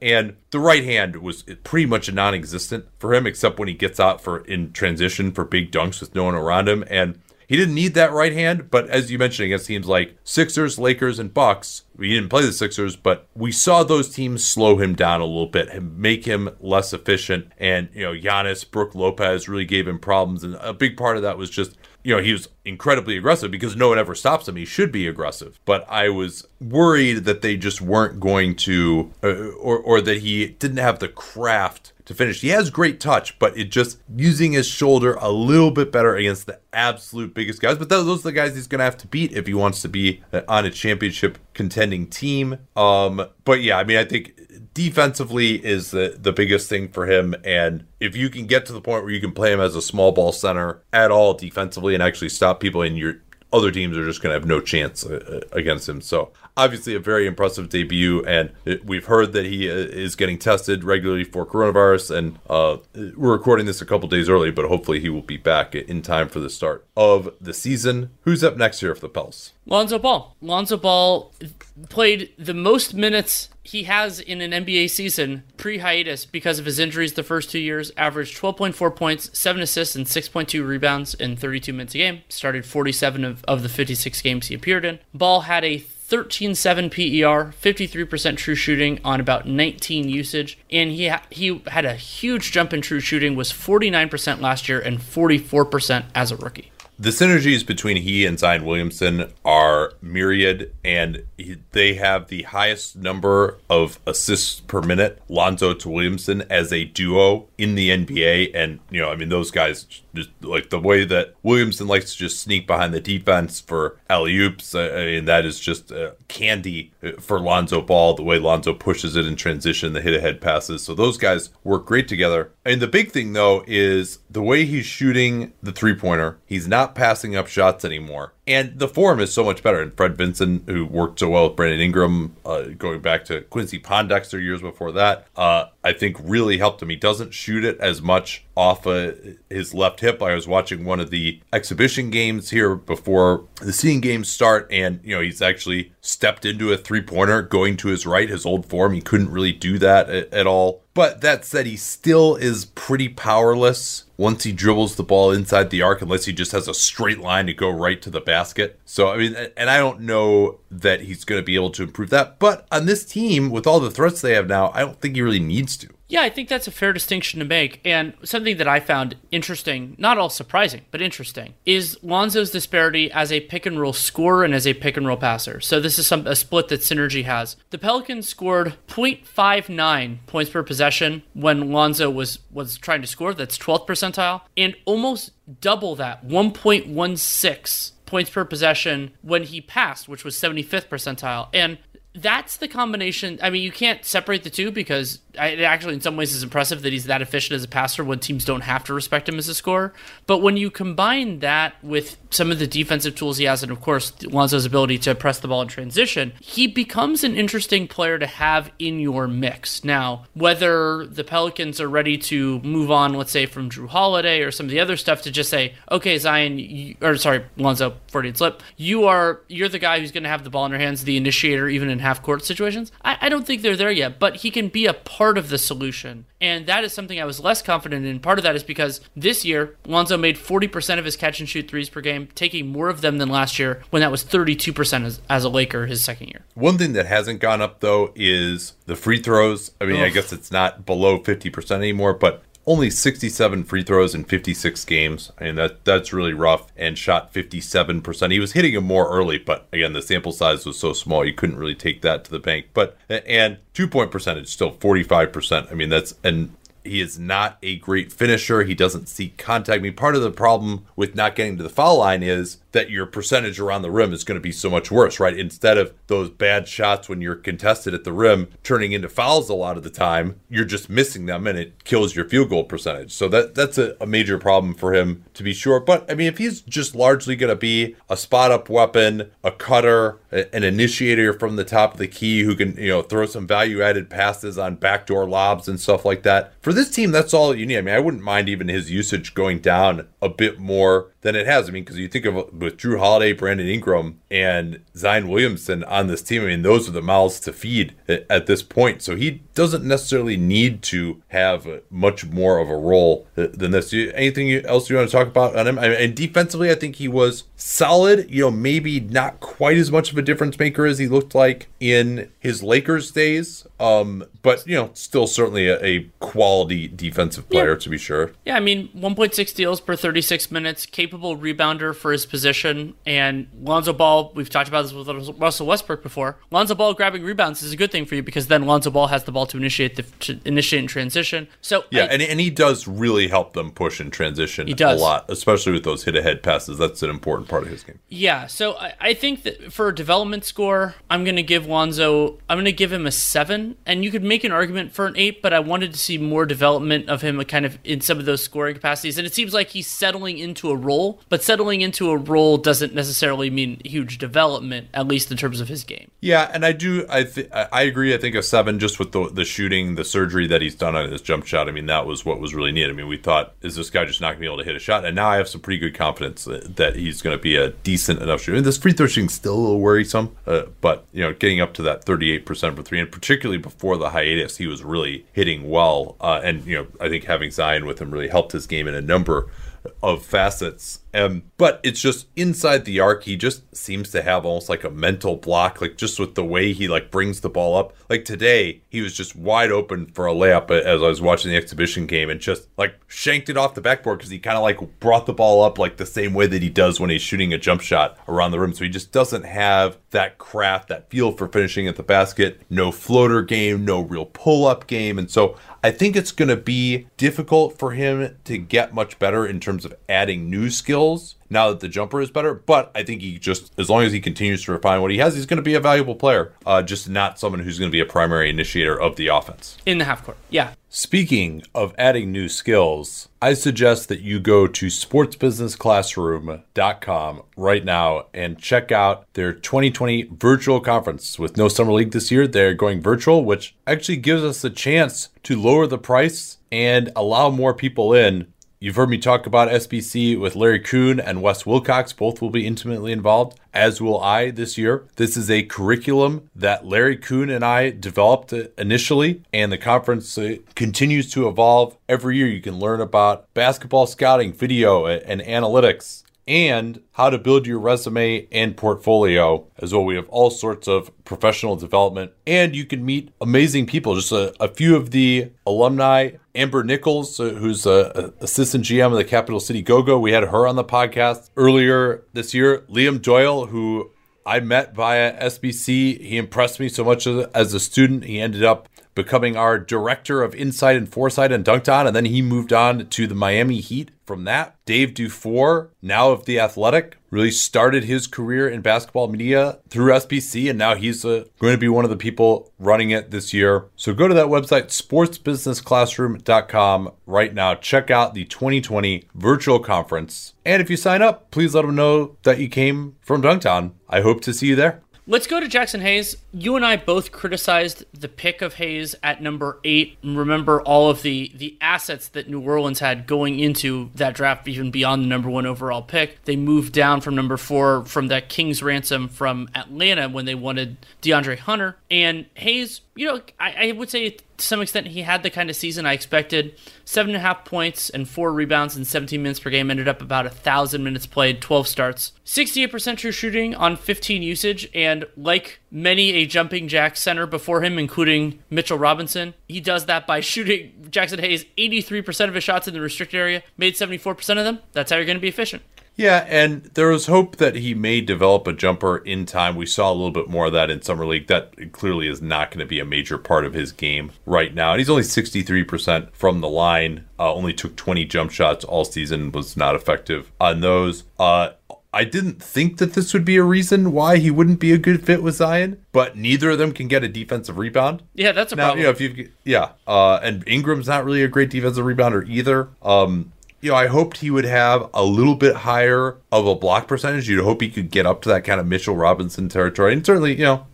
and the right hand was pretty much non-existent for him, except when he gets out in transition for big dunks with no one around him. And he didn't need that right hand, but as you mentioned, against teams like Sixers, Lakers, and Bucks, we didn't play the Sixers, but we saw those teams slow him down a little bit and make him less efficient. And, you know, Giannis, Brook Lopez really gave him problems, and a big part of that was just, you know, he was incredibly aggressive because no one ever stops him. He should be aggressive. But I was worried that they just weren't going to, or that he didn't have the craft to finish. He has great touch, but it just using his shoulder a little bit better against the absolute biggest guys. But those are the guys he's going to have to beat if he wants to be on a championship contending team. But yeah, I mean, I think defensively is the biggest thing for him. And if you can get to the point where you can play him as a small ball center at all defensively and actually stop people, and your other teams are just going to have no chance against him. So obviously a very impressive debut, and we've heard that he is getting tested regularly for coronavirus, and we're recording this a couple days early, but hopefully he will be back in time for the start of the season. Who's up next here for the Pels? Lonzo Ball. Lonzo Ball played the most minutes he has in an NBA season pre-hiatus because of his injuries the first 2 years, averaged 12.4 points, 7 assists, and 6.2 rebounds in 32 minutes a game, started 47 of the 56 games he appeared in. Ball had a 13.7 PER, 53% true shooting on about 19 usage, and he had a huge jump in true shooting, was 49% last year and 44% as a rookie. The synergies between he and Zion Williamson are myriad, and they have the highest number of assists per minute, Lonzo to Williamson, as a duo in the NBA. And, you know, I mean, those guys, just like the way that Williamson likes to just sneak behind the defense for alley-oops, I mean, that is just candy for Lonzo Ball, the way Lonzo pushes it in transition, the hit-ahead passes. So those guys work great together. And the big thing, though, is the way he's shooting the three-pointer. He's not passing up shots anymore, and the form is so much better. And Fred Vinson, who worked so well with Brandon Ingram, going back to Quincy Pondexter years before that, I think really helped him. He doesn't shoot it as much off his left hip. I was watching one of the exhibition games here before the seeding games start, and, you know, he's actually stepped into a three-pointer going to his right, his old form. He couldn't really do that at all. But that said, he still is pretty powerless once he dribbles the ball inside the arc, unless he just has a straight line to go right to the basket. So, I mean, and I don't know that he's going to be able to improve that. But on this team, with all the threats they have now, I don't think he really needs to. Yeah, I think that's a fair distinction to make. And something that I found interesting, not all surprising, but interesting, is Lonzo's disparity as a pick and roll scorer and as a pick and roll passer. So this is a split that Synergy has. The Pelicans scored 0.59 points per possession when Lonzo was trying to score. That's 12th percentile. And almost double that, 1.16 points per possession when he passed, which was 75th percentile. And that's the combination. I mean, you can't separate the two because it actually in some ways is impressive that he's that efficient as a passer when teams don't have to respect him as a scorer. But when you combine that with some of the defensive tools he has and, of course, Lonzo's ability to press the ball in transition, he becomes an interesting player to have in your mix. Now, whether the Pelicans are ready to move on, let's say, from Drew Holiday or some of the other stuff to just say, okay, Lonzo, Freudian slip, you're the guy who's going to have the ball in your hands, the initiator, even in half-court situations. I don't think they're there yet, but he can be a part of the solution. And that is something I was less confident in. Part of that is because this year, Lonzo made 40% of his catch-and-shoot threes per game, taking more of them than last year when that was 32% as a Laker his second year. One thing that hasn't gone up, though, is the free throws. I mean, I guess it's not below 50% anymore, but only 67 free throws in 56 games. I mean, that's really rough, and shot 57%. He was hitting them more early, but again, the sample size was so small, you couldn't really take that to the bank. But, and 2-point percentage, still 45%. I mean, he is not a great finisher. He doesn't seek contact. I mean, part of the problem with not getting to the foul line is that your percentage around the rim is going to be so much worse, right? Instead of those bad shots when you're contested at the rim turning into fouls a lot of the time, you're just missing them, and it kills your field goal percentage. So that's a major problem for him, to be sure. But, I mean, if he's just largely going to be a spot-up weapon, a cutter, an initiator from the top of the key who can, throw some value-added passes on backdoor lobs and stuff like that, for this team, that's all you need. I mean, I wouldn't mind even his usage going down a bit more than it has. I mean, because you think of with Drew Holiday, Brandon Ingram, and Zion Williamson on this team, I mean, those are the mouths to feed at this point. So he doesn't necessarily need to have much more of a role than this. Anything else you want to talk about on him? And defensively, I think he was solid, maybe not quite as much of a difference maker as he looked like in his Lakers days. But, still certainly a quality defensive player, to be sure. Yeah, I mean, 1.6 steals per 36 minutes, capable rebounder for his position. And Lonzo Ball, we've talked about this with Russell Westbrook before, Lonzo Ball grabbing rebounds is a good thing for you because then Lonzo Ball has the ball to initiate in transition. So yeah, and he does really help them push in transition a lot, especially with those hit-ahead passes. That's an important part of his game. Yeah, so I think that for a development score, I'm going to give Lonzo, I'm going to give him a 7, and you could make an argument for an 8, but I wanted to see more development of him kind of in some of those scoring capacities, and it seems like he's settling into a role, but settling into a role doesn't necessarily mean huge development, at least in terms of his game. Yeah, and I agree. I think a 7 just with the shooting, the surgery that he's done on his jump shot. I mean, that was what was really needed. I mean, we thought, is this guy just not going to be able to hit a shot? And now I have some pretty good confidence that he's going to be a decent enough shooter. I mean, this free throw shooting's still a little worrisome, but getting up to that 38% for 3, and particularly before the hiatus, he was really hitting well. And I think having Zion with him really helped his game in a number of facets. But it's just inside the arc, he just seems to have almost like a mental block, like just with the way he brings the ball up. Like today, he was just wide open for a layup as I was watching the exhibition game and just shanked it off the backboard because he kind of brought the ball up the same way that he does when he's shooting a jump shot around the rim. So he just doesn't have that craft, that feel for finishing at the basket, no floater game, no real pull-up game. And so I think it's going to be difficult for him to get much better in terms of adding new skills now that the jumper is better, but I think he just, as long as he continues to refine what he has, he's going to be a valuable player, just not someone who's going to be a primary initiator of the offense. In the half court, yeah. Speaking of adding new skills, I suggest that you go to sportsbusinessclassroom.com right now and check out their 2020 virtual conference. With no summer league this year, they're going virtual, which actually gives us a chance to lower the price and allow more people in. You've heard me talk about SBC with Larry Kuhn and Wes Wilcox. Both will be intimately involved, as will I this year. This is a curriculum that Larry Kuhn and I developed initially, and the conference continues to evolve every year. You can learn about basketball scouting, video, and analytics, and how to build your resume and portfolio as well. We have all sorts of professional development, and you can meet amazing people. Just a few of the alumni, Amber Nichols, who's an assistant GM of the Capital City Go-Go. We had her on the podcast earlier this year. Liam Doyle, who I met via SBC. He impressed me so much as a student. He ended up becoming our director of insight and foresight and Dunked On, and then he moved on to the Miami Heat from that. Dave Dufour, now of The Athletic, really started his career in basketball media through SBC, and now he's going to be one of the people running it this year. So go to that website, sportsbusinessclassroom.com, right now. Check out the 2020 virtual conference. And if you sign up, please let them know that you came from Dunked On. I hope to see you there. Let's go to Jaxson Hayes. You and I both criticized the pick of Hayes at number 8. Remember all of the assets that New Orleans had going into that draft, even beyond the number 1 overall pick. They moved down from number 4 from that King's ransom from Atlanta when they wanted DeAndre Hunter. And Hayes, you know, I would say to some extent he had the kind of season I expected. 7.5 points and 4 rebounds in 17 minutes per game. Ended up about 1,000 minutes played, 12 starts. 68% true shooting on 15 usage. And like many a jumping jack center before him, including Mitchell Robinson, he does that by shooting Jaxson Hayes 83% of his shots in the restricted area. Made 74% of them. That's how you're going to be efficient. Yeah, and there was hope that he may develop a jumper in time. We saw a little bit more of that in Summer League. That clearly is not going to be a major part of his game right now. And he's only 63% from the line, only took 20 jump shots all season, was not effective on those. I didn't think that this would be a reason why he wouldn't be a good fit with Zion, but neither of them can get a defensive rebound. Yeah, that's a problem. You know, if you've, and Ingram's not really a great defensive rebounder either. You know, I hoped he would have a little bit higher of a block percentage. You'd hope he could get up to that kind of Mitchell Robinson territory. And certainly, you know,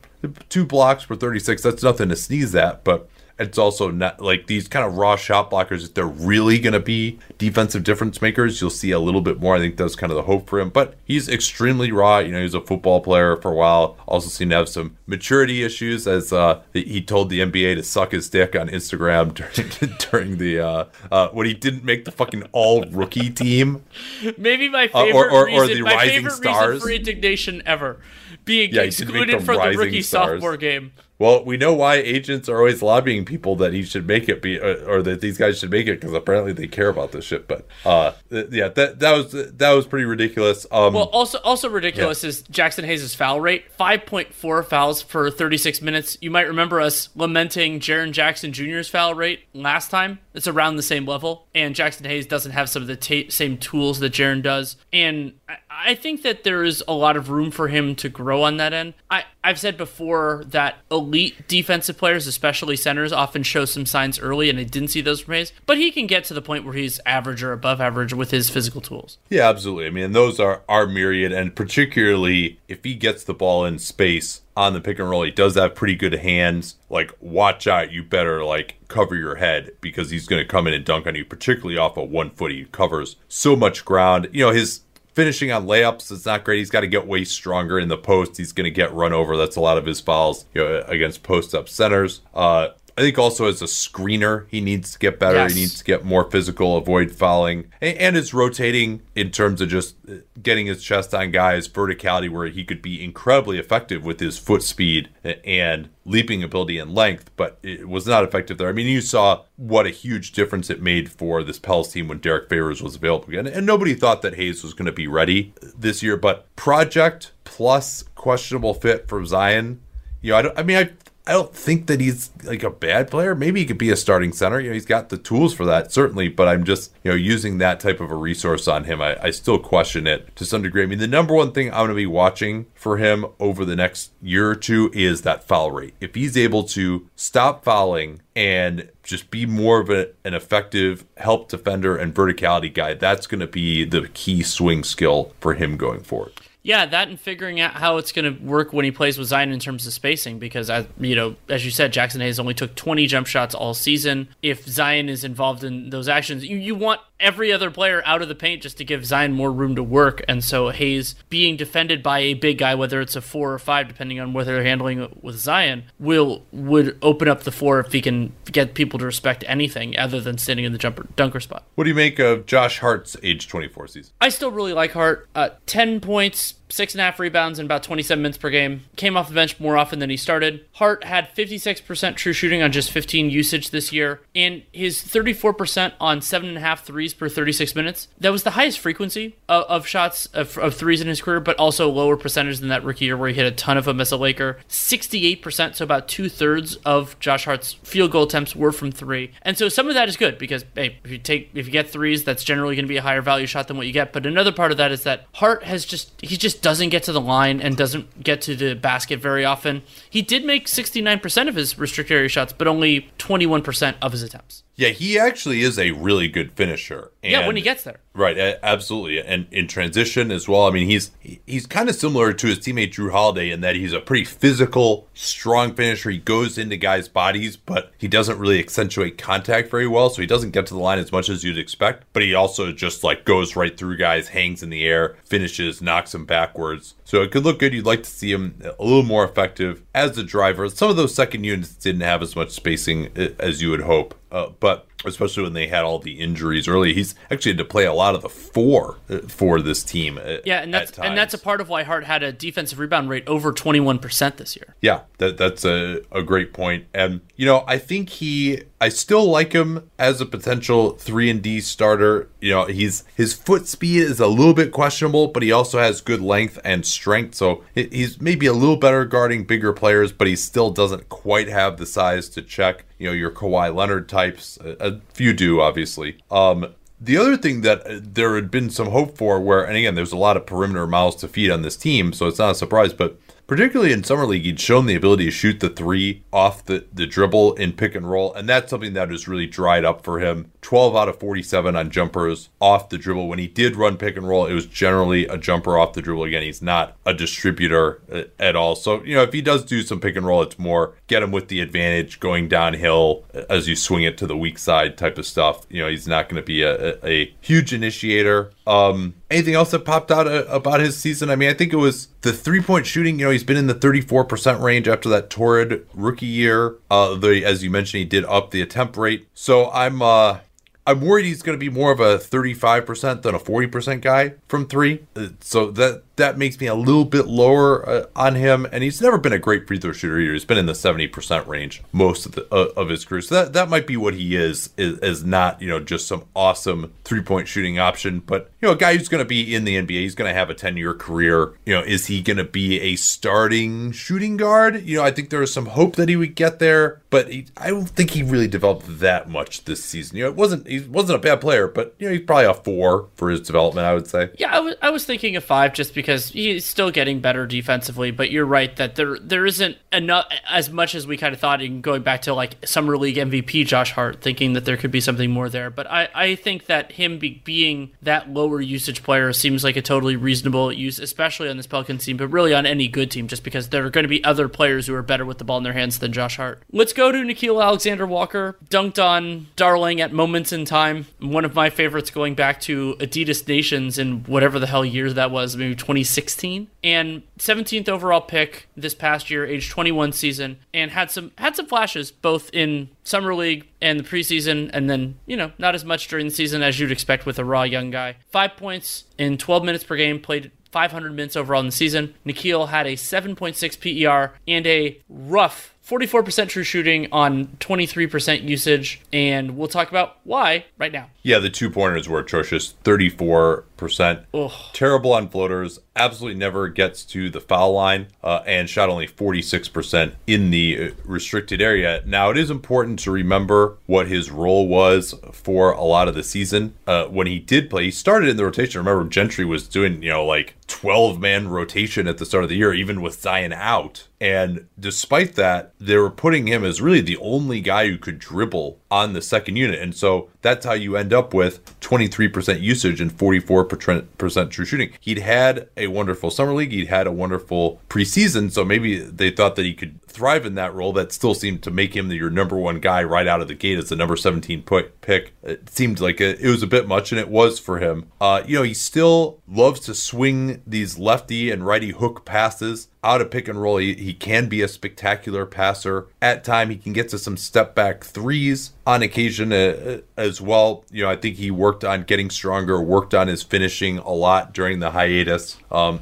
2 blocks for 36, that's nothing to sneeze at. But it's also not like these kind of raw shot blockers, if they're really going to be defensive difference makers, you'll see a little bit more. I think that's kind of the hope for him. But he's extremely raw. You know, he was a football player for a while. Also seemed to have some maturity issues, as he told the NBA to suck his dick on Instagram during the when he didn't make the fucking all-rookie team. Maybe my favorite reason for indignation ever. Being excluded from the rookie sophomore game. Well, we know why agents are always lobbying people that he should make it, or that these guys should make it, because apparently they care about this shit. But that was pretty ridiculous. Well, also ridiculous is Jaxson Hayes' foul rate, 5.4 fouls for 36 minutes. You might remember us lamenting Jaren Jackson Jr.'s foul rate last time. It's around the same level, and Jaxson Hayes doesn't have some of the same tools that Jaren does. And I think that there is a lot of room for him to grow on that end. I've said before that elite defensive players, especially centers, often show some signs early, and I didn't see those from Hayes. But he can get to the point where he's average or above average with his physical tools. Yeah, absolutely. I mean, those are myriad, and particularly if he gets the ball in space on the pick and roll, he does have pretty good hands. Like, watch out. You better, like, cover your head, because he's going to come in and dunk on you, particularly off of one foot. He covers so much ground. You know, his finishing on layups is not great. He's got to get way stronger in the post. He's going to get run over. That's a lot of his fouls, you know, against post-up centers. I think also as a screener, he needs to get better. Yes. He needs to get more physical, avoid fouling. And his rotating in terms of just getting his chest on guys, verticality, where he could be incredibly effective with his foot speed and leaping ability and length, but it was not effective there. I mean, you saw what a huge difference it made for this Pels team when Derek Favors was available again. And nobody thought that Hayes was going to be ready this year, but project plus questionable fit from Zion. You know, I don't think that he's like a bad player. Maybe he could be a starting center. You know, he's got the tools for that, certainly, but I'm just, you know, using that type of a resource on him. I still question it to some degree. I mean, the number one thing I'm going to be watching for him over the next year or two is that foul rate. If he's able to stop fouling and just be more of an effective help defender and verticality guy, that's going to be the key swing skill for him going forward. Yeah, that and figuring out how it's going to work when he plays with Zion in terms of spacing, because, as you said, Jaxson Hayes only took 20 jump shots all season. If Zion is involved in those actions, you want every other player out of the paint just to give Zion more room to work. And so Hayes being defended by a big guy, whether it's a 4 or 5, depending on whether they're handling it with Zion, would open up the floor if he can get people to respect anything other than standing in the dunker spot. What do you make of Josh Hart's age 24 season? I still really like Hart. 10 points, 6.5 rebounds in about 27 minutes per game. Came off the bench more often than he started. Hart had 56% true shooting on just 15 usage this year, and his 34% on 7.5 threes per 36 minutes. That was the highest frequency of shots of threes in his career, but also lower percentage than that rookie year where he hit a ton of them as a Laker. 68%, so about 2/3 of Josh Hart's field goal attempts were from three. And so some of that is good because, hey, if you get threes, that's generally going to be a higher value shot than what you get. But another part of that is that Hart just doesn't get to the line and doesn't get to the basket very often. He did make 69% of his restricted area shots, but only 21% of his attempts. Yeah, he actually is a really good finisher. And, yeah, when he gets there. Right, absolutely. And in transition as well, I mean, he's kind of similar to his teammate Jrue Holiday in that he's a pretty physical, strong finisher. He goes into guys' bodies, but he doesn't really accentuate contact very well, so he doesn't get to the line as much as you'd expect. But he also just, goes right through guys, hangs in the air, finishes, knocks them backwards. So it could look good. You'd like to see him a little more effective as a driver. Some of those second units didn't have as much spacing as you would hope. But especially when they had all the injuries early, he's actually had to play a lot of the four for this team. Yeah, and that's a part of why Hart had a defensive rebound rate over 21% this year. Yeah, that's a great point. And I think I still like him as a potential 3-and-D starter. His foot speed is a little bit questionable, but he also has good length and strength, so he's maybe a little better guarding bigger players, but he still doesn't quite have the size to check, your Kawhi Leonard types. A few do, obviously. The other thing that there had been some hope for there's a lot of perimeter miles to feed on this team, so it's not a surprise, but particularly in Summer League, he'd shown the ability to shoot the three off the dribble in pick and roll, and that's something that has really dried up for him. 12 out of 47 on jumpers off the dribble. When he did run pick and roll, it was generally a jumper off the dribble. Again, he's not a distributor at all. So, if he does do some pick and roll, it's more get him with the advantage going downhill as you swing it to the weak side type of stuff. He's not going to be a huge initiator. Anything else that popped out about his season? I mean, I think it was the three-point shooting. He's been in the 34% range after that torrid rookie year. As you mentioned, he did up the attempt rate. So I'm worried he's going to be more of a 35% than a 40% guy from three. So that makes me a little bit lower on him. And he's never been a great free throw shooter either. He's been in the 70% range most of his career. So that might be what he is not, just some awesome three-point shooting option. But, a guy who's going to be in the NBA, he's going to have a 10-year career. Is he going to be a starting shooting guard? I think there was some hope that he would get there. But I don't think he really developed that much this season. He wasn't a bad player, but he's probably a 4 for his development, I would say. Yeah, I was thinking a 5 just because he's still getting better defensively. But you're right that there isn't enough, as much as we kind of thought, in going back to Summer League MVP Josh Hart, thinking that there could be something more there. But I think that him being that lower usage player seems like a totally reasonable use, especially on this Pelicans team, but really on any good team, just because there are going to be other players who are better with the ball in their hands than Josh Hart. Let's go to Nickeil Alexander-Walker, dunked on Darling at moments in time. One of my favorites going back to Adidas Nations in whatever the hell year that was, maybe 2016. And 17th overall pick this past year, age 21 season, and had some flashes both in Summer League and the preseason, and then, not as much during the season as you'd expect with a raw young guy. 5 points in 12 minutes per game, played 500 minutes overall in the season. Nickeil had a 7.6 PER and a rough 44% true shooting on 23% usage, and we'll talk about why right now. Yeah, the two-pointers were atrocious, 34%. Ugh. Terrible on floaters, absolutely never gets to the foul line, and shot only 46% in the restricted area. Now, it is important to remember what his role was for a lot of the season. When he did play, he started in the rotation. Remember, Gentry was doing, 12-man rotation at the start of the year, even with Zion out. And despite that, they were putting him as really the only guy who could dribble on the second unit. And so that's how you end up with 23% usage and 44% true shooting. He'd had a wonderful Summer League. He'd had a wonderful preseason. So maybe they thought that he could thrive in that role. That still seemed to make him your number one guy right out of the gate as the number 17 pick. It seemed like it was a bit much, and it was for him. He still loves to swing these lefty and righty hook passes out of pick and roll. He can be a spectacular passer. At time, he can get to some step back threes on occasion as as well. You know, I think he worked on getting stronger, worked on his finishing a lot during the hiatus.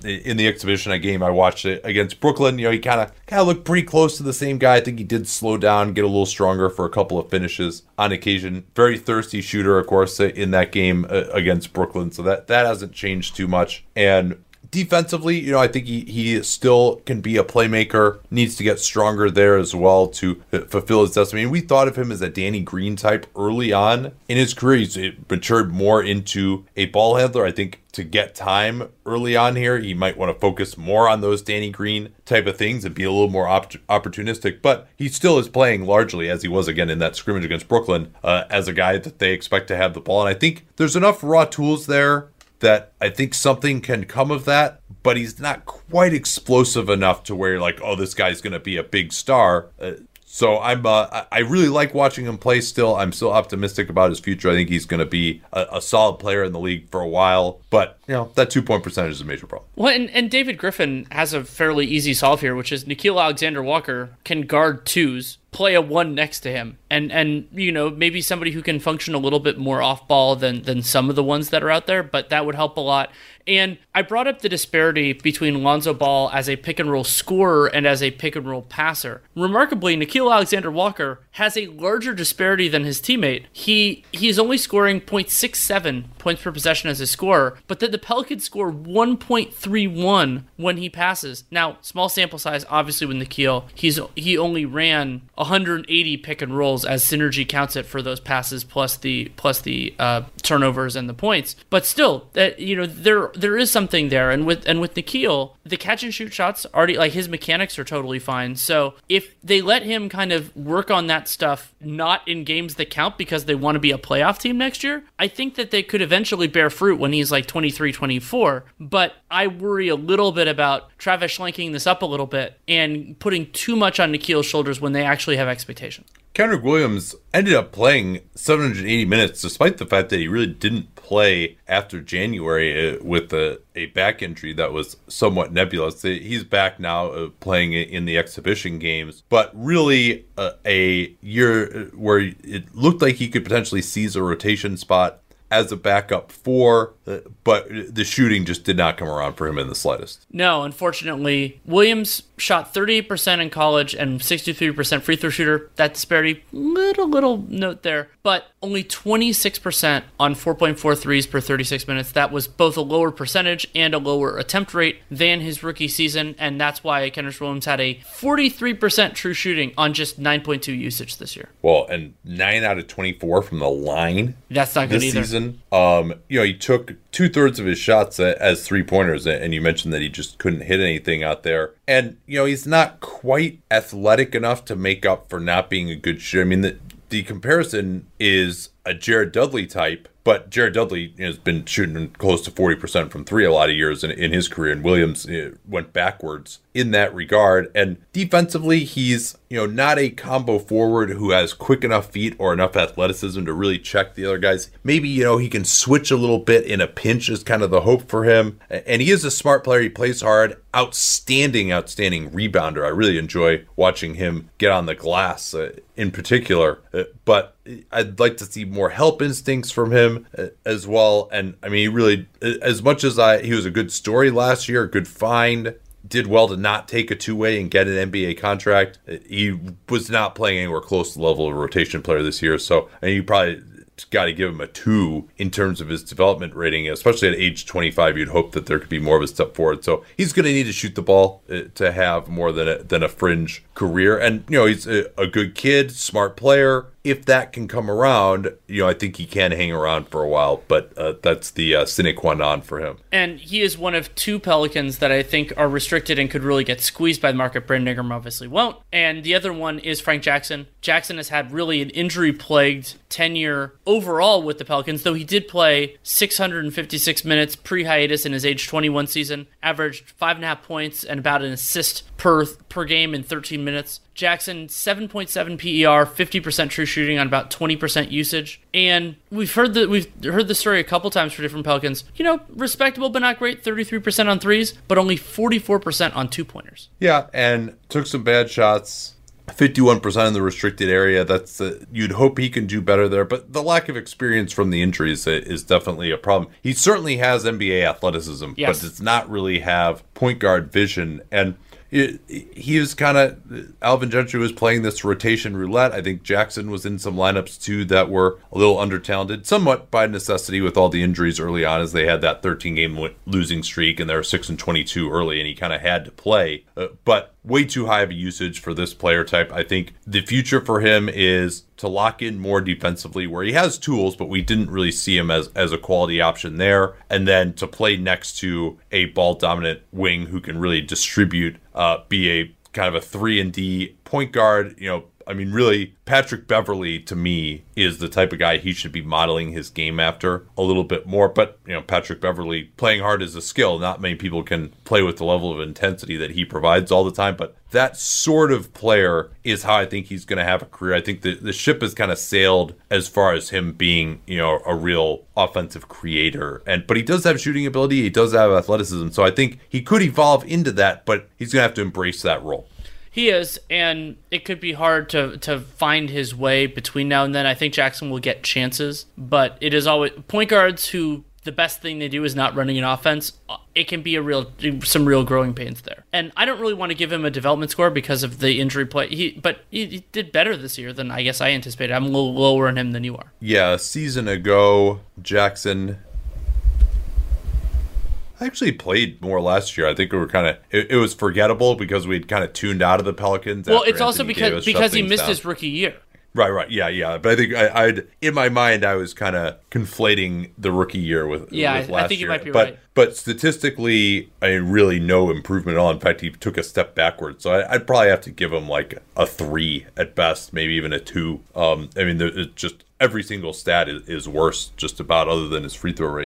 In the exhibition game, I watched it against Brooklyn. You know, he kind of looked pretty close to the same guy. I think he did slow down, get a little stronger for a couple of finishes on occasion. Very thirsty shooter, of course, in that game against Brooklyn. So that hasn't changed too much. And defensively, you know, I think he still can be a playmaker, needs to get stronger there as well to fulfill his destiny. And we thought of him as a Danny Green type early on in his career. He's matured more into a ball handler. I think to get time early on here, he might want to focus more on those Danny Green type of things and be a little more opportunistic. But he still is playing largely as he was again in that scrimmage against Brooklyn as a guy that they expect to have the ball. And I think there's enough raw tools there that I think something can come of that, but he's not quite explosive enough to where you're like, oh, this guy's going to be a big star. So I really like watching him play still. I'm still optimistic about his future. I think he's going to be a solid player in the league for a while. But, you know, that 2-point percentage is a major problem. Well, and David Griffin has a fairly easy solve here, which is Nickeil Alexander-Walker can guard twos, play a one next to him, and you know, maybe somebody who can function a little bit more off ball than some of the ones that are out there, but that would help a lot. And I brought up the disparity between Lonzo Ball as a pick and roll scorer and as a pick and roll passer. Remarkably, Nickeil Alexander-Walker has a larger disparity than his teammate. He's only scoring 0.67 points per possession as a scorer, but that the Pelicans score 1.31 when he passes. Now, small sample size, obviously, with Nickeil, he only ran 180 pick and rolls as Synergy counts it for those passes plus the turnovers and the points. But still, that, you know, there is something there. And with Nickeil, the catch and shoot shots already, like, his mechanics are totally fine. So if they let him kind of work on that stuff, not in games that count because they want to be a playoff team next year, I think that they could eventually bear fruit when he's like 23, 24. But I worry a little bit about Travis linking this up a little bit and putting too much on Nickeil's shoulders when they actually have expectations. Kendrick Williams ended up playing 780 minutes, despite the fact that he really didn't play after January with a back injury that was somewhat nebulous. He's back now, playing in the exhibition games, but really a year where it looked like he could potentially seize a rotation spot as a backup four, but the shooting just did not come around for him in the slightest. No, unfortunately. Williams shot 38% in college and 63% free throw shooter. That disparity, little note there, but only 26% on 4.4 threes per 36 minutes. That was both a lower percentage and a lower attempt rate than his rookie season, and that's why Kendrick Williams had a 43% true shooting on just 9.2 usage this year. Well, and 9 out of 24 from the line. That's not good either. Season. You know, he took 2/3 of his shots as 3-pointers, and you mentioned that he just couldn't hit anything out there. And, you know, he's not quite athletic enough to make up for not being a good shooter. I mean, the comparison is a Jared Dudley type, but Jared Dudley has been shooting close to 40% from three a lot of years in his career, and Williams went backwards in that regard. And defensively, he's, you know, not a combo forward who has quick enough feet or enough athleticism to really check the other guys. Maybe, you know, he can switch a little bit in a pinch is kind of the hope for him. And he is a smart player. He plays hard. Outstanding rebounder. I really enjoy watching him get on the glass in particular. But I'd like to see more help instincts from him as well. And I mean, he really, as much as he was a good story last year, a good find, did well to not take a two-way and get an NBA contract. He was not playing anywhere close to the level of a rotation player this year. So, and you probably got to give him a 2 in terms of his development rating, especially at age 25. You'd hope that there could be more of a step forward. So he's going to need to shoot the ball to have more than a fringe career. And, you know, he's a good kid, smart player. If that can come around, you know, I think he can hang around for a while, but that's the sine qua non for him. And he is one of 2 Pelicans that I think are restricted and could really get squeezed by the market. Brandon Ingram obviously won't. And the other one is Frank Jackson. Jackson has had really an injury-plagued tenure overall with the Pelicans, though he did play 656 minutes pre-hiatus in his age 21 season, averaged 5.5 points and about an assist per game in 13 minutes. Jackson, 7.7 PER, 50% true shooting on about 20% usage. And we've heard the story a couple times for different Pelicans. You know, respectable but not great, 33% on threes, but only 44% on 2-pointers. Yeah, and took some bad shots. 51% in the restricted area. That's you'd hope he can do better there, but the lack of experience from the injuries is definitely a problem. He certainly has NBA athleticism, yes, but does not really have point guard vision. And he was kind of, Alvin Gentry was playing this rotation roulette. I think Jackson was in some lineups too that were a little under-talented, somewhat by necessity with all the injuries early on, as they had that 13-game losing streak and they were 6-22 early, and he kind of had to play. But way too high of a usage for this player type. I think the future for him is to lock in more defensively, where he has tools, but we didn't really see him as a quality option there. And then to play next to a ball-dominant wing who can really distribute, be a kind of a 3-and-D point guard. You know, I mean, really, Patrick Beverly, to me, is the type of guy he should be modeling his game after a little bit more. But, you know, Patrick Beverly, playing hard is a skill. Not many people can play with the level of intensity that he provides all the time. But that sort of player is how I think he's going to have a career. I think the ship has kind of sailed as far as him being, you know, a real offensive creator. But he does have shooting ability. He does have athleticism. So I think he could evolve into that, but he's going to have to embrace that role. He is, and it could be hard to find his way between now and then. I think Jackson will get chances, but it is always point guards who the best thing they do is not running an offense. It can be some real growing pains there. And I don't really want to give him a development score because of the injury play. But he did better this year than I guess I anticipated. I'm a little lower on him than you are. Yeah, a season ago, Jackson actually played more last year. I think we were kind of it was forgettable because we'd kind of tuned out of the Pelicans. Well, it's also because he missed his rookie year. Right, yeah. But I think I'd in my mind I was kind of conflating the rookie year with last year. I think you might be right. But statistically, I mean, really no improvement at all. In fact, he took a step backwards. So I'd probably have to give him like a 3 at best, maybe even a 2. I mean, it's just every single stat is worse, just about, other than his free throw rate.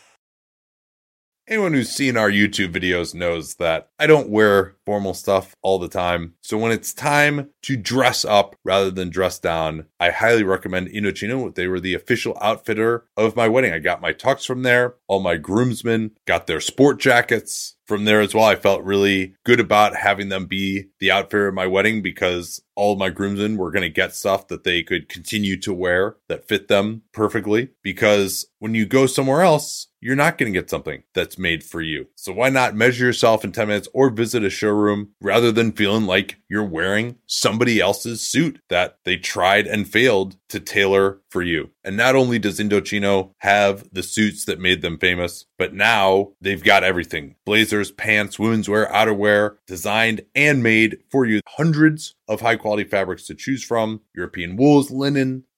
Anyone who's seen our YouTube videos knows that I don't wear formal stuff all the time. So when it's time to dress up rather than dress down, I highly recommend Indochino. They were the official outfitter of my wedding. I got my tux from there. All my groomsmen got their sport jackets from there as well. I felt really good about having them be the outfitter of my wedding because all my groomsmen were going to get stuff that they could continue to wear that fit them perfectly. Because when you go somewhere else, you're not going to get something that's made for you. So why not measure yourself in 10 minutes or visit a showroom rather than feeling like you're wearing somebody else's suit that they tried and failed to tailor for you. And not only does Indochino have the suits that made them famous, but now they've got everything. Blazers, pants, women's wear, outerwear, designed and made for you. Hundreds of high-quality fabrics to choose from. European wools, linen,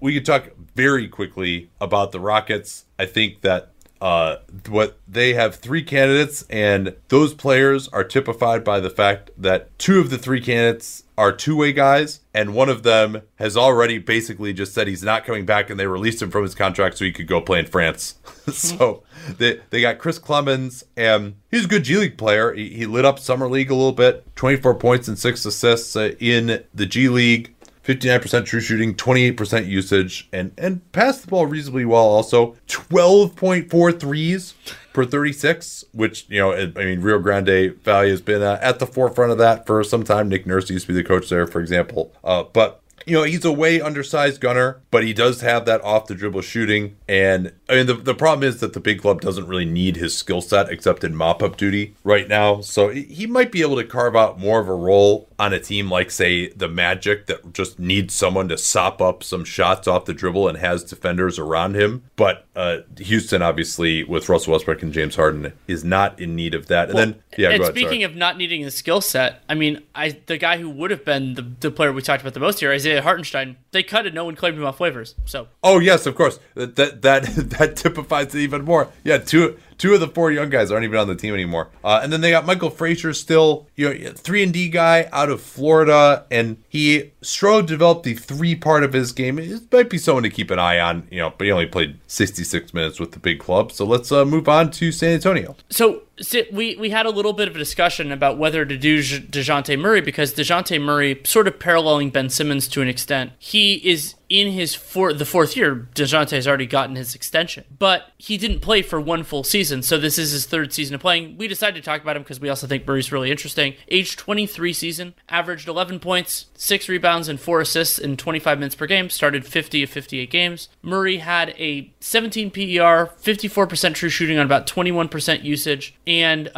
We could talk very quickly about the Rockets. I think that what they have 3 candidates, and those players are typified by the fact that 2 of the 3 candidates are two-way guys, and one of them has already basically just said he's not coming back, and they released him from his contract so he could go play in France. So they got Chris Clemens, and he's a good G League player. He lit up Summer League a little bit, 24 points and 6 assists in the G League. 59% true shooting, 28% usage, and passed the ball reasonably well also. 12.4 threes per 36, which, you know, I mean, Rio Grande Valley has been at the forefront of that for some time. Nick Nurse used to be the coach there, for example. But, you know, he's a way undersized gunner, but he does have that off-the-dribble shooting, and I mean, the problem is that the big club doesn't really need his skill set except in mop-up duty right now. So he might be able to carve out more of a role on a team like, say, the Magic that just needs someone to sop up some shots off the dribble and has defenders around him. But Houston, obviously, with Russell Westbrook and James Harden, is not in need of that. And speaking of not needing the skill set, I mean, the guy who would have been the player we talked about the most here, Isaiah Hartenstein, they cut it. No one claimed him off waivers. So. Oh, yes, of course. That typifies it even more. Yeah, two of the four young guys aren't even on the team anymore. And then they got Michael Frazier still, 3-and-D guy out of Florida, and he developed the three part of his game. It might be someone to keep an eye on, but he only played 66 minutes with the big club. So let's move on to San Antonio. So we had a little bit of a discussion about whether to do DeJounte Murray, because DeJounte Murray, sort of paralleling Ben Simmons to an extent, he is in his fourth year. DeJounte has already gotten his extension, but he didn't play for one full season. So this is his third season of playing. We decided to talk about him because we also think Murray's really interesting. Age 23 season, averaged 11 points, 6 rebounds, and 4 assists in 25 minutes per game, started 50 of 58 games. Murray had a 17 PER, 54% true shooting on about 21% usage, and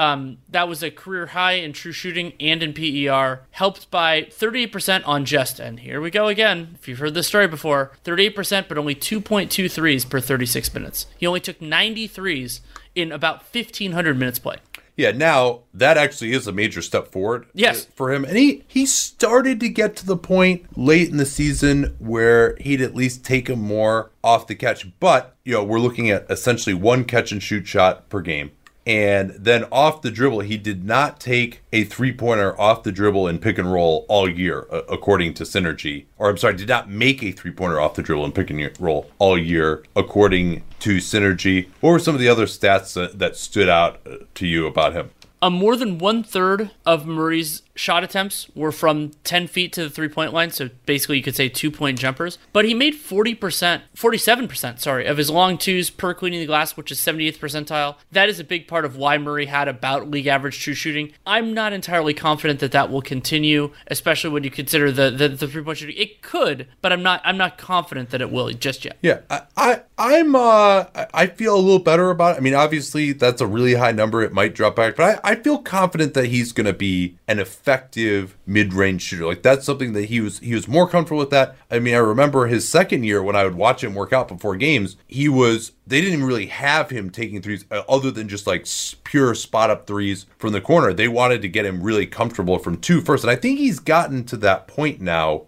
that was a career high in true shooting and in PER, helped by 38% on just, and here we go again, if you've heard this story before, 38%, but only 2.2 threes per 36 minutes. He only took 90 threes in about 1,500 minutes played. Yeah, now that actually is a major step forward for him. And he started to get to the point late in the season where he'd at least take him more off the catch. But, we're looking at essentially one catch and shoot shot per game. And then off the dribble, he did not take a three-pointer off the dribble and pick and roll all year, according to Synergy. Or I'm sorry, did not make a three-pointer off the dribble and pick and roll all year, according to Synergy. What were some of the other stats that stood out to you about him? More than one-third of Murray's shot attempts were from 10 feet to the three-point line, so basically you could say two-point jumpers. But he made 47% of his long twos per cleaning the glass, which is 78th percentile. That is a big part of why Murray had about league average true shooting. I'm not entirely confident that will continue, especially when you consider the three-point shooting. It could, but I'm not confident that it will just yet. Yeah, I feel a little better about it. I mean, obviously that's a really high number. It might drop back, but I feel confident that he's going to be an effective mid-range shooter. Like, that's something that he was more comfortable with. That, I mean, I remember his second year when I would watch him work out before games, they didn't even really have him taking threes other than just like pure spot up threes from the corner. They wanted to get him really comfortable from two first, and I think he's gotten to that point now,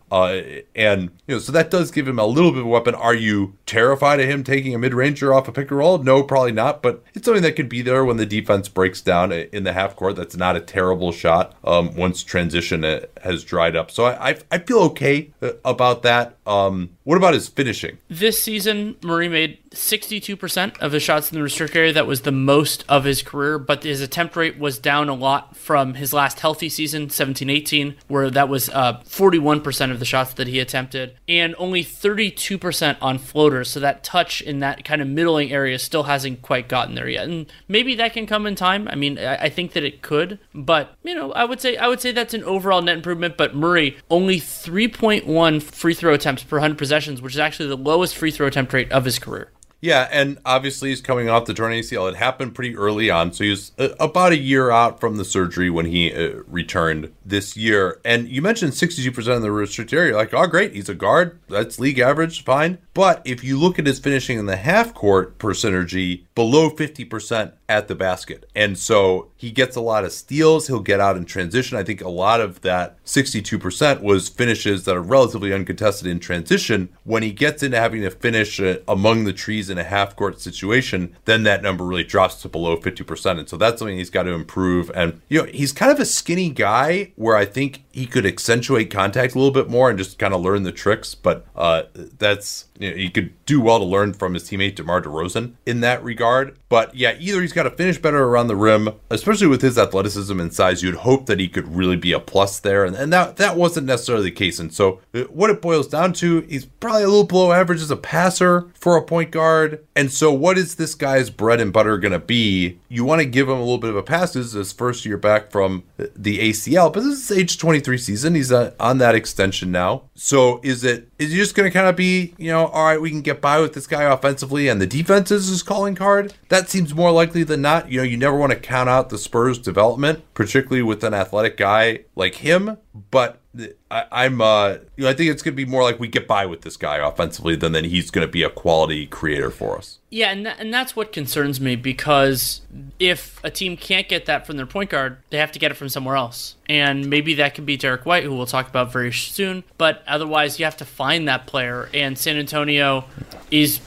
and so that does give him a little bit of a weapon. Are you terrified of him taking a mid-ranger off a pick and roll? No, probably not, but it's something that could be there when the defense breaks down in the half court. That's not a terrible shot once transition has dried up. So I feel okay about that. What about his finishing? This season, Murray made 62% of his shots in the restricted area. That was the most of his career, but his attempt rate was down a lot from his last healthy season, 17-18, where that was 41% of the shots that he attempted, and only 32% on floaters. So that touch in that kind of middling area still hasn't quite gotten there yet. And maybe that can come in time. I mean, I think that it could, but I would say that's an overall net improvement. But Murray, only 3.1 free throw attempts per 100 possessions, which is actually the lowest free throw attempt rate of his career. Yeah, and obviously he's coming off the torn ACL. It happened pretty early on, so he was about a year out from the surgery when he returned this year. And you mentioned 62% of the restricted area. Like, oh, great, he's a guard. That's league average, fine. But if you look at his finishing in the half court per Synergy, below 50% at the basket. And so he gets a lot of steals. He'll get out in transition. I think a lot of that 62% was finishes that are relatively uncontested in transition. When he gets into having to finish among the trees in a half-court situation, then that number really drops to below 50%. And so that's something he's got to improve. And, he's kind of a skinny guy where I think he could accentuate contact a little bit more and just kind of learn the tricks. But that's... he could do well to learn from his teammate DeMar DeRozan in that regard. But yeah, either he's got to finish better around the rim, especially with his athleticism and size. You'd hope that he could really be a plus there, and that wasn't necessarily the case. And so what it boils down to, he's probably a little below average as a passer for a point guard. And so what is this guy's bread and butter going to be? You want to give him a little bit of a pass. This is his first year back from the ACL, but this is his age 23 season. He's on that extension now. So is he just going to kind of be, all right, we can get by with this guy offensively and the defense is his calling card? That seems more likely than not. You never want to count out the Spurs' development, particularly with an athletic guy like him. But I think it's going to be more like we get by with this guy offensively than that he's going to be a quality creator for us. Yeah, and that's what concerns me, because if a team can't get that from their point guard, they have to get it from somewhere else. And maybe that could be Derek White, who we'll talk about very soon. But otherwise, you have to find that player. And San Antonio is,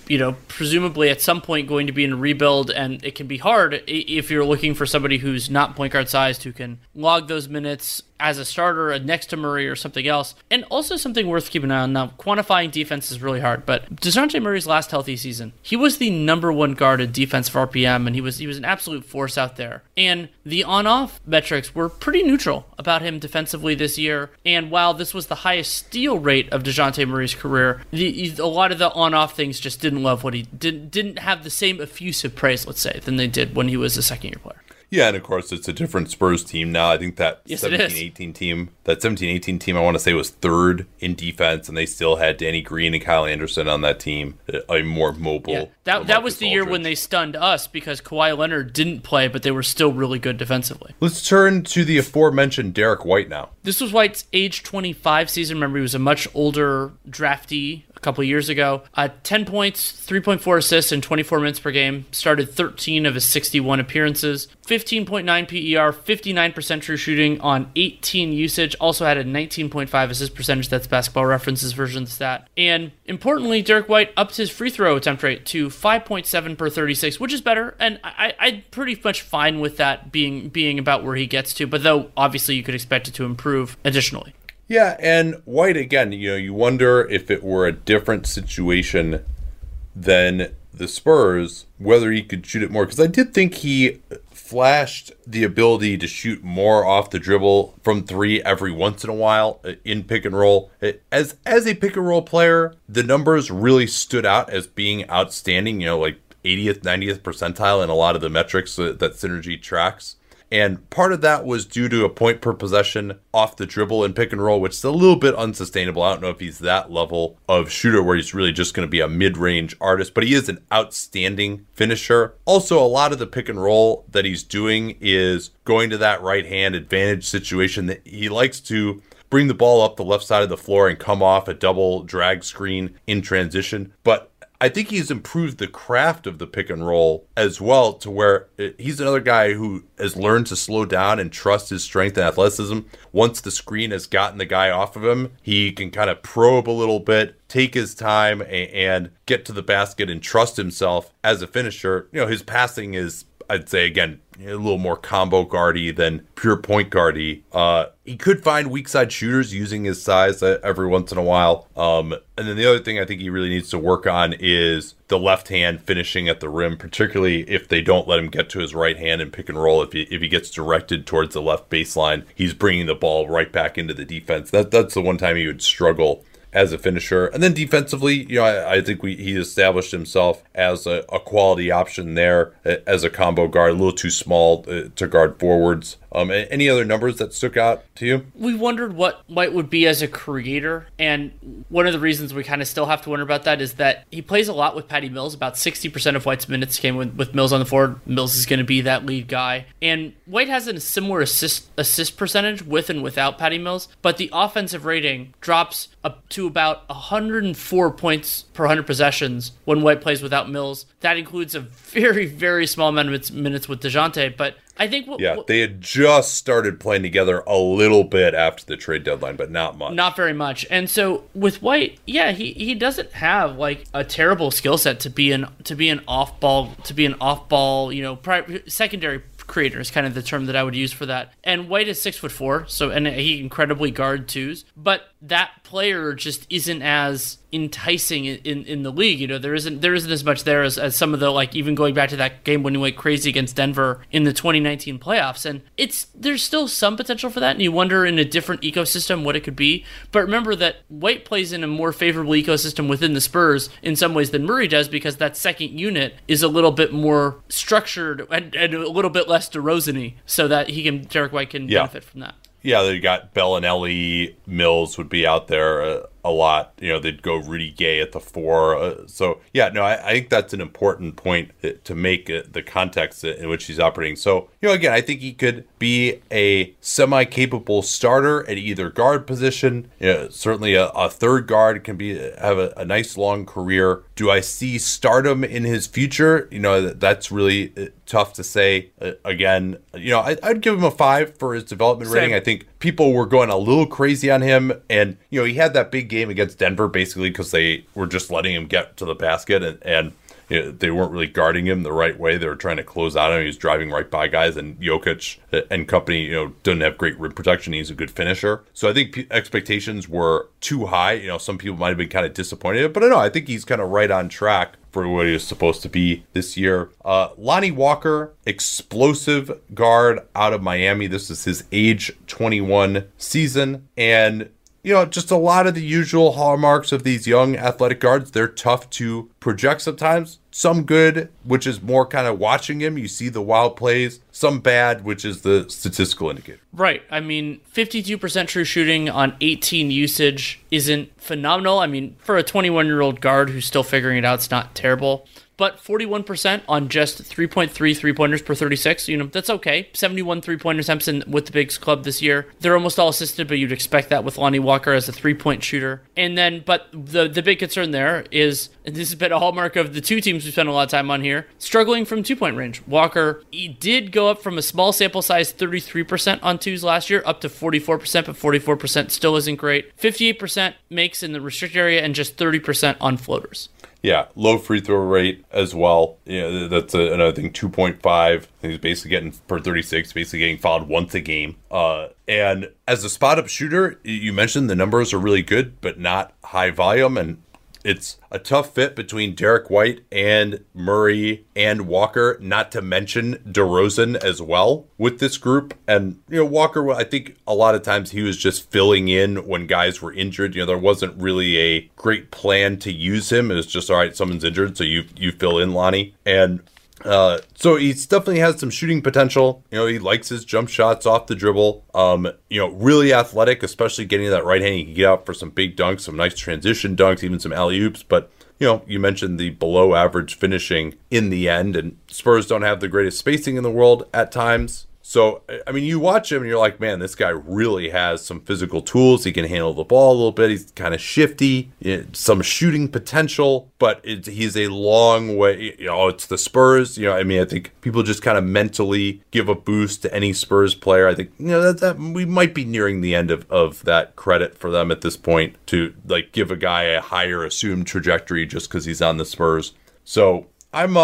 presumably at some point going to be in a rebuild, and it can be hard if you're looking for somebody who's not point guard sized, who can log those minutes as a starter next to Murray or something else. And also something worth keeping an eye on. Now, quantifying defense is really hard, but DeJounte Murray's last healthy season, he was the number one guard in defensive RPM, and he was an absolute force out there. And the on-off metrics were pretty neutral about him defensively this year. And while this was the highest steal rate of DeJounte Murray's career, a lot of the on-off things just didn't love what he didn't have the same effusive praise, let's say, than they did when he was a second-year player. Yeah, and of course, it's a different Spurs team now. I think that 17-18 team, that 17-18 team, I want to say, was third in defense, and they still had Danny Green and Kyle Anderson on that team, a more mobile. Yeah, that was the year when they stunned us because Kawhi Leonard didn't play, but they were still really good defensively. Let's turn to the aforementioned Derek White now. This was White's age 25 season. Remember, he was a much older draftee a couple years ago. 10 points, 3.4 assists, and 24 minutes per game. Started 13 of his 61 appearances. 15.9 PER, 59% true shooting on 18 usage. Also had a 19.5 assist percentage. That's Basketball Reference's version of the stat. And importantly, Derek White upped his free throw attempt rate to 5.7 per 36, which is better. And I'm pretty much fine with that being about where he gets to. But though, obviously, you could expect it to improve additionally. Yeah, and White, again, you wonder if it were a different situation than the Spurs, whether he could shoot it more. Because I did think he flashed the ability to shoot more off the dribble from three every once in a while in pick and roll. As a pick and roll player, the numbers really stood out as being outstanding, like 80th, 90th percentile in a lot of the metrics that Synergy tracks. And part of that was due to a point per possession off the dribble in pick and roll, which is a little bit unsustainable. I don't know if he's that level of shooter where he's really just going to be a mid-range artist, but he is an outstanding finisher. Also, a lot of the pick and roll that he's doing is going to that right hand advantage situation that he likes to bring the ball up the left side of the floor and come off a double drag screen in transition. But I think he's improved the craft of the pick and roll as well, to where he's another guy who has learned to slow down and trust his strength and athleticism. Once the screen has gotten the guy off of him, he can kind of probe a little bit, take his time, and get to the basket and trust himself as a finisher. His passing is, I'd say, again, a little more combo guardy than pure point guardy. He could find weak side shooters using his size every once in a while. And then the other thing I think he really needs to work on is the left hand finishing at the rim, particularly if they don't let him get to his right hand in pick and roll. If he gets directed towards the left baseline, he's bringing the ball right back into the defense. That's the one time he would struggle as a finisher. And then defensively, I think he established himself as a quality option there as a combo guard, a little too small to guard forwards. Any other numbers that stuck out to you? We wondered what White would be as a creator, and one of the reasons we kind of still have to wonder about that is that he plays a lot with Patty Mills. About 60% of White's minutes came with Mills on the floor. Mills is going to be that lead guy, and White has a similar assist percentage with and without Patty Mills, but the offensive rating drops up to about 104 points per 100 possessions when White plays without Mills. That includes a very, very small amount of minutes with DeJounte, but I think they had just started playing together a little bit after the trade deadline, but not much. Not very much. And so with White, he doesn't have like a terrible skill set to be an off ball, secondary creator is kind of the term that I would use for that. And White is 6'4", so and he incredibly guard twos, but that player just isn't as enticing in the league. You know, there isn't as much there as some of the, like, even going back to that game when he went crazy against Denver in the 2019 playoffs. And there's still some potential for that, and you wonder in a different ecosystem what it could be. But remember that White plays in a more favorable ecosystem within the Spurs in some ways than Murray does, because that second unit is a little bit more structured and a little bit less DeRozan-y, so that Derek White can benefit from that. Yeah, they got Bellinelli, Mills would be out there a lot. You know, they'd go Rudy Gay at the four. I think that's an important point to make, the context in which he's operating. So, you know, again, I think he could be a semi-capable starter at either guard position. You know, certainly a third guard can have a nice long career. Do I see stardom in his future? You know, that's really tough to say. Again, you know, I'd give him a 5 for his development rating. I think people were going a little crazy on him, and, you know, he had that big game against Denver basically because they were just letting him get to the basket, and you know, they weren't really guarding him the right way. They were trying to close out him. He was driving right by guys, and Jokic and company, you know, doesn't have great rim protection. He's a good finisher. So I think expectations were too high. You know, some people might have been kind of disappointed, but I think he's kind of right on track for what he was supposed to be this year. Lonnie Walker, explosive guard out of Miami. This is his age 21 season, and you know, just a lot of the usual hallmarks of these young athletic guards. They're tough to project sometimes. Some good, which is more kind of watching him. You see the wild plays. Some bad, which is the statistical indicator. Right. I mean, 52% true shooting on 18 usage isn't phenomenal. I mean, for a 21-year-old guard who's still figuring it out, it's not terrible. But 41% on just 3.3 three-pointers per 36, you know, that's okay. 71 three-pointer attempts with the Bigs club this year. They're almost all assisted, but you'd expect that with Lonnie Walker as a three-point shooter. And then, but the big concern there is, and this has been a hallmark of the two teams we spent a lot of time on here, struggling from two-point range. Walker, he did go up from a small sample size, 33% on twos last year, up to 44%, but 44% still isn't great. 58% makes in the restricted area and just 30% on floaters. Yeah, low free throw rate as well. You know, that's another thing, 2.5. I think he's basically getting, per 36, basically getting fouled once a game. And as a spot-up shooter, you mentioned the numbers are really good, but not high volume. And it's a tough fit between Derek White and Murray and Walker, not to mention DeRozan as well with this group. And, you know, Walker, I think a lot of times he was just filling in when guys were injured. You know, there wasn't really a great plan to use him. It was just, all right, someone's injured, so you fill in, Lonnie. And so he definitely has some shooting potential. You know, he likes his jump shots off the dribble. You know, really athletic, especially getting that right hand. He can get out for some big dunks, some nice transition dunks, even some alley-oops. But, you know, you mentioned the below average finishing in the end, and Spurs don't have the greatest spacing in the world at times. So, I mean, you watch him and you're like, man, this guy really has some physical tools. He can handle the ball a little bit. He's kind of shifty, some shooting potential, but he's a long way. You know, it's the Spurs. You know, I mean, I think people just kind of mentally give a boost to any Spurs player. I think, you know, that we might be nearing the end of that credit for them at this point, to like give a guy a higher assumed trajectory just because he's on the Spurs. So I'm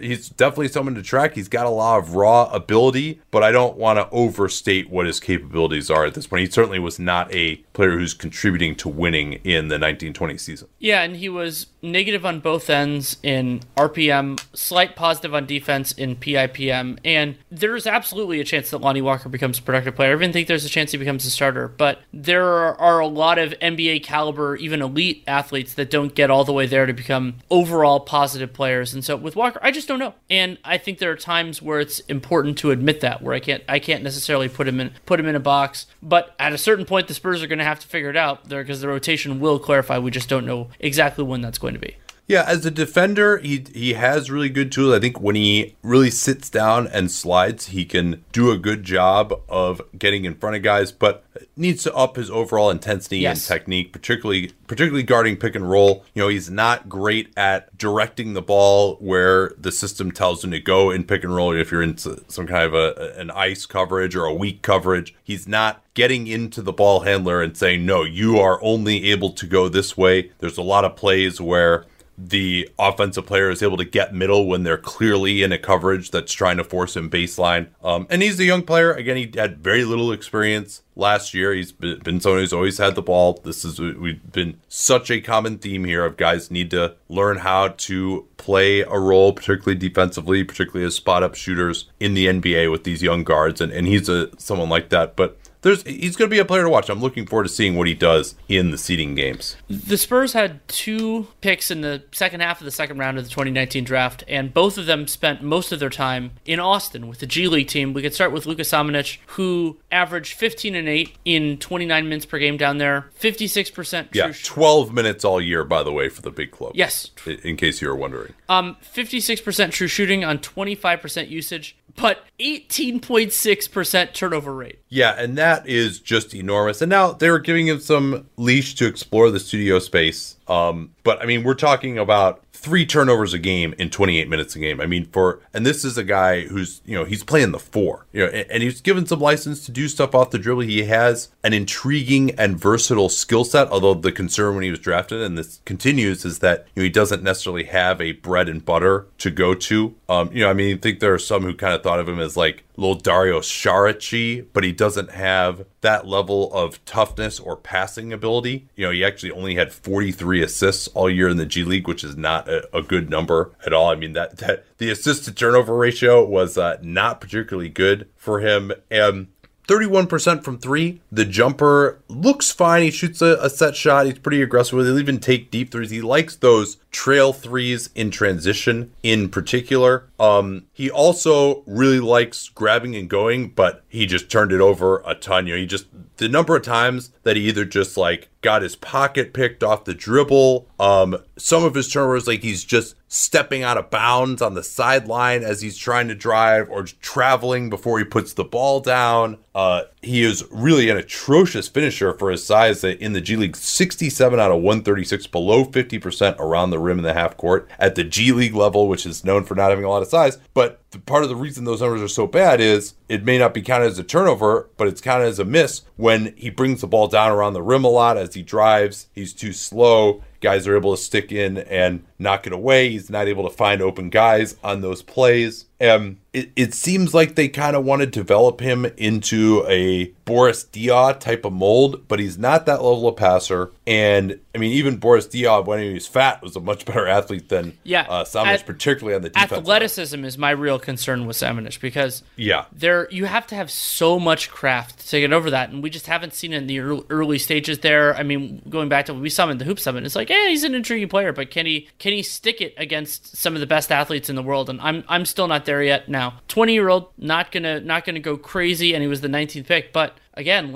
he's definitely someone to track. He's got a lot of raw ability, but I don't want to overstate what his capabilities are at this point. He certainly was not a player who's contributing to winning in the 1920 season. Yeah, and he was negative on both ends in RPM, slight positive on defense in PIPM, and there's absolutely a chance that Lonnie Walker becomes a productive player. I even think there's a chance he becomes a starter, but there are a lot of NBA caliber, even elite athletes that don't get all the way there to become overall positive players, and so with Walker, I just don't know. And I think there are times where it's important to admit that, where I can't necessarily put him in a box, but at a certain point the Spurs are going to have to figure it out there, because the rotation will clarify. We just don't know exactly when that's going to be. Yeah, as a defender, he has really good tools. I think when he really sits down and slides, he can do a good job of getting in front of guys, but needs to up his overall intensity and technique, particularly guarding pick and roll. You know, he's not great at directing the ball where the system tells him to go in pick and roll. If you're into some kind of an ice coverage or a weak coverage, he's not getting into the ball handler and saying, no, you are only able to go this way. There's a lot of plays where the offensive player is able to get middle when they're clearly in a coverage that's trying to force him baseline. And he's a young player. Again, he had very little experience last year. He's been someone who's always had the ball. We've been such a common theme here of guys need to learn how to play a role, particularly defensively, particularly as spot-up shooters in the NBA with these young guards. And he's someone like that. But he's going to be a player to watch. I'm looking forward to seeing what he does in the seeding games. The Spurs had two picks in the second half of the second round of the 2019 draft, and both of them spent most of their time in Austin with the G League team. We could start with Luka Šamanić, who averaged 15 and 8 in 29 minutes per game down there, 56%. Yeah, 12 minutes all year, by the way, for the big club. Yes, in case you were wondering. 56% true shooting on 25% usage, but 18.6% turnover rate. Yeah, and that is just enormous. And now they were giving him some leash to explore the studio space. But I mean, we're talking about 3 turnovers a game in 28 minutes a game. I mean, and this is a guy who's, he's playing the 4, and he's given some license to do stuff off the dribble. He has an intriguing and versatile skill set, although the concern when he was drafted, and this continues, is that he doesn't necessarily have a bread and butter to go to. I think there are some who kind of thought of him as like little Dario Saric, but he doesn't have that level of toughness or passing ability. He actually only had 43 assists all year in the G League, which is not a good number at all. I mean, that the assist to turnover ratio was not particularly good for him. 31% from 3. The jumper looks fine. He shoots a set shot. He's pretty aggressive with it. He'll even take deep threes. He likes those trail threes in transition in particular. He also really likes grabbing and going, but he just turned it over a ton. The number of times that he either just like got his pocket picked off the dribble, some of his turnovers, like he's just stepping out of bounds on the sideline as he's trying to drive or traveling before he puts the ball down. He is really an atrocious finisher for his size in the G League, 67 out of 136, below 50% around the rim in the half court at the G League level, which is known for not having a lot of size. But part of the reason those numbers are so bad is it may not be counted as a turnover, but it's counted as a miss when he brings the ball down around the rim a lot as he drives. He's too slow. Guys are able to stick in and knock it away. He's not able to find open guys on those plays. It seems like they kind of want to develop him into a Boris Diaw type of mold, but he's not that level of passer. And I mean, even Boris Diaw, when he was fat, was a much better athlete than Šamanić, particularly on the defense. Athleticism is my real concern with Šamanić, because there you have to have so much craft to get over that, and we just haven't seen it in the early stages there. I mean, going back to what we saw in the Hoop Summit, it's like, he's an intriguing player, but can he stick it against some of the best athletes in the world? And I'm still not there yet. Now, 20-year-old, not gonna go crazy, and he was the 19th pick, but again,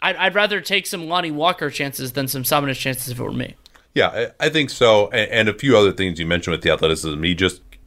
I'd rather take some Lonnie Walker chances than some Šamanić chances if it were me. Yeah, I think so, and a few other things you mentioned with the athleticism.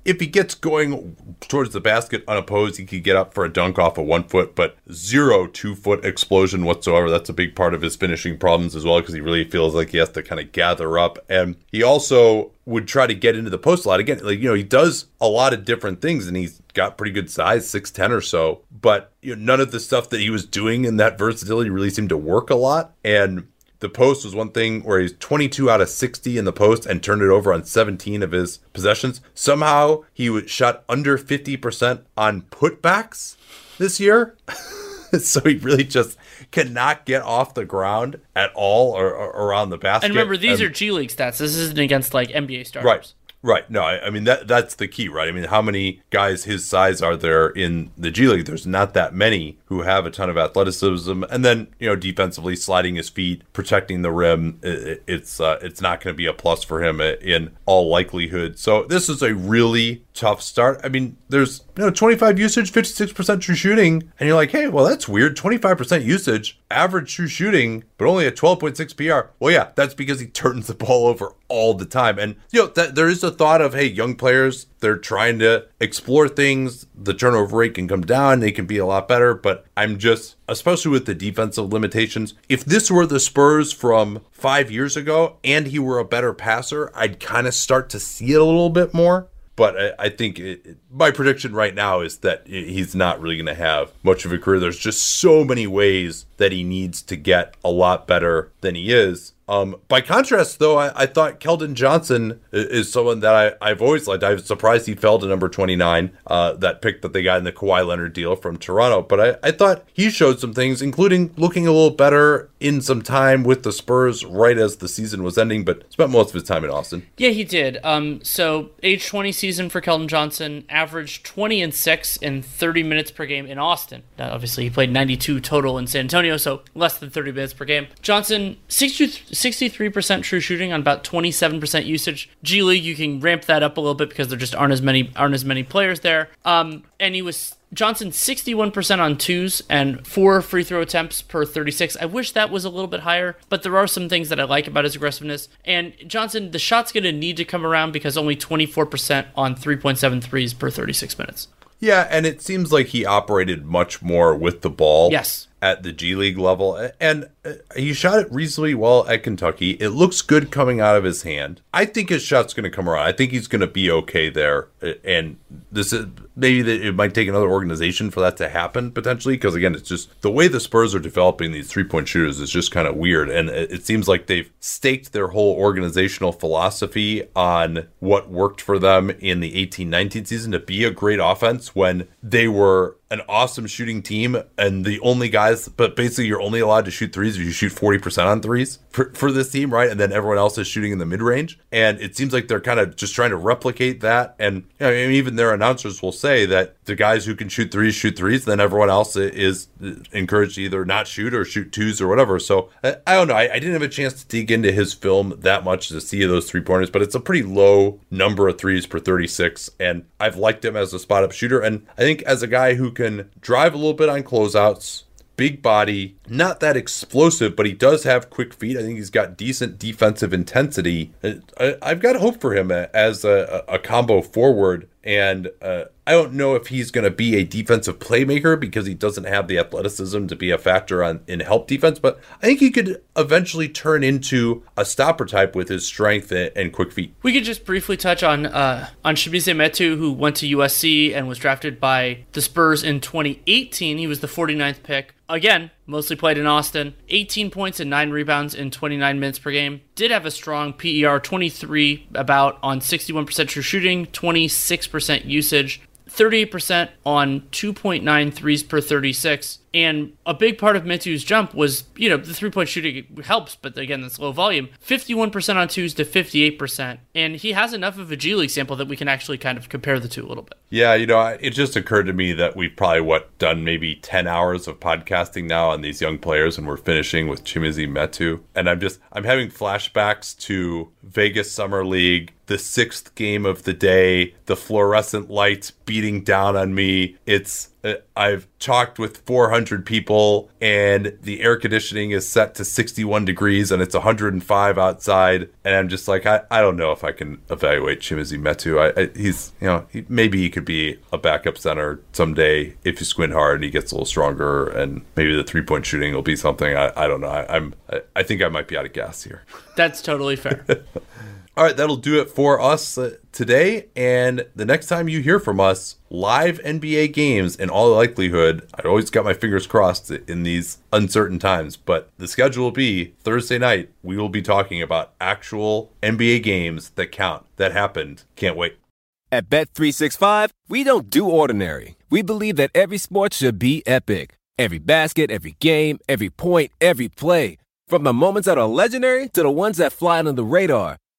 If he gets going towards the basket unopposed, he could get up for a dunk off of 1 foot, but 0 2-foot explosion whatsoever. That's a big part of his finishing problems as well, because he really feels like he has to kind of gather up. And he also would try to get into the post a lot. Again, he does a lot of different things, and he's got pretty good size, 6'10" or so, but none of the stuff that he was doing in that versatility really seemed to work a lot. And the post was one thing where he's 22 out of 60 in the post and turned it over on 17 of his possessions. Somehow he shot under 50% on putbacks this year. So he really just cannot get off the ground at all or around the basket. And remember, these are G League stats. This isn't against NBA starters. Right. No, I mean, that's the key, right? I mean, how many guys his size are there in the G League? There's not that many who have a ton of athleticism. And then, defensively sliding his feet, protecting the rim, it's not going to be a plus for him in all likelihood. So this is a really tough start. I mean, there's 25 usage, 56% true shooting. And you're like, hey, well, that's weird. 25% usage, average true shooting, but only a 12.6 PR. Well, yeah, that's because he turns the ball over all the time. And, there is a thought of, hey, young players, they're trying to explore things. The turnover rate can come down. They can be a lot better. But I'm just, especially with the defensive limitations, if this were the Spurs from 5 years ago and he were a better passer, I'd kind of start to see it a little bit more. But I think my prediction right now is that he's not really going to have much of a career. There's just so many ways that he needs to get a lot better than he is. By contrast, though, I thought Keldon Johnson is someone that I've always liked. I was surprised he fell to number 29, that pick that they got in the Kawhi Leonard deal from Toronto. But I thought he showed some things, including looking a little better in some time with the Spurs right as the season was ending, but spent most of his time in Austin. Yeah, he did. So age 20 season for Keldon Johnson, averaged 20 and 6 and 30 minutes per game in Austin. Now, obviously, he played 92 total in San Antonio, so less than 30 minutes per game. Johnson, 63% true shooting on about 27% usage. G League, you can ramp that up a little bit because there just aren't as many players there. And he was Johnson 61% on twos and 4 free throw attempts per 36. I wish that was a little bit higher, but there are some things that I like about his aggressiveness. And Johnson, the shot's going to need to come around because only 24% on 3.7 threes per 36 minutes. Yeah, and it seems like he operated much more with the ball. Yes. At the G League level, and he shot it reasonably well at Kentucky. It looks good coming out of his hand. I think his shot's going to come around. I think he's going to be okay there, and this is maybe it might take another organization for that to happen potentially, because again, it's just the way the Spurs are developing these three-point shooters is just kind of weird, and it seems like they've staked their whole organizational philosophy on what worked for them in the 18-19 season to be a great offense when they were an awesome shooting team, and the only guys, but basically you're only allowed to shoot threes if you shoot 40% on threes for this team, right? And then everyone else is shooting in the mid-range, and it seems like they're kind of just trying to replicate that. And you know, I mean, even their announcers will say that the guys who can shoot threes, then everyone else is encouraged to either not shoot or shoot twos or whatever. So I don't know. I didn't have a chance to dig into his film that much to see those three-pointers, but it's a pretty low number of threes per 36, and I've liked him as a spot-up shooter, and I think as a guy who can drive a little bit on closeouts, big body, not that explosive, but he does have quick feet. I think he's got decent defensive intensity. I've got hope for him as a combo forward, and I don't know if he's going to be a defensive playmaker because he doesn't have the athleticism to be a factor in help defense, but I think he could eventually turn into a stopper type with his strength and quick feet. We could just briefly touch on Chimezie Metu, who went to USC and was drafted by the Spurs in 2018. He was the 49th pick. Again, mostly played in Austin. 18 points and 9 rebounds in 29 minutes per game. Did have a strong PER, 23 about on 61% true shooting, 26% usage, 38% on 2.9 threes per 36. And a big part of Metu's jump was, you know, the three-point shooting helps, but again, that's low volume. 51% on twos to 58%. And he has enough of a G League sample that we can actually kind of compare the two a little bit. Yeah, you know, it just occurred to me that we've probably, done maybe 10 hours of podcasting now on these young players, and we're finishing with Chimezie Metu. And I'm having flashbacks to Vegas Summer League, the 6th game of the day, the fluorescent lights beating down on me. I've talked with 400 people and the air conditioning is set to 61 degrees and it's 105 outside. And I'm just like, I don't know if I can evaluate Chimezie Metu. Maybe he could be a backup center someday if you squint hard and he gets a little stronger, and maybe the three-point shooting will be something. I don't know. I think I might be out of gas here. That's totally fair. All right, that'll do it for us today. And the next time you hear from us, live NBA games in all likelihood. I always got my fingers crossed in these uncertain times, but the schedule will be Thursday night. We will be talking about actual NBA games that count, that happened. Can't wait. At Bet365, we don't do ordinary. We believe that every sport should be epic. Every basket, every game, every point, every play. From the moments that are legendary to the ones that fly under the radar.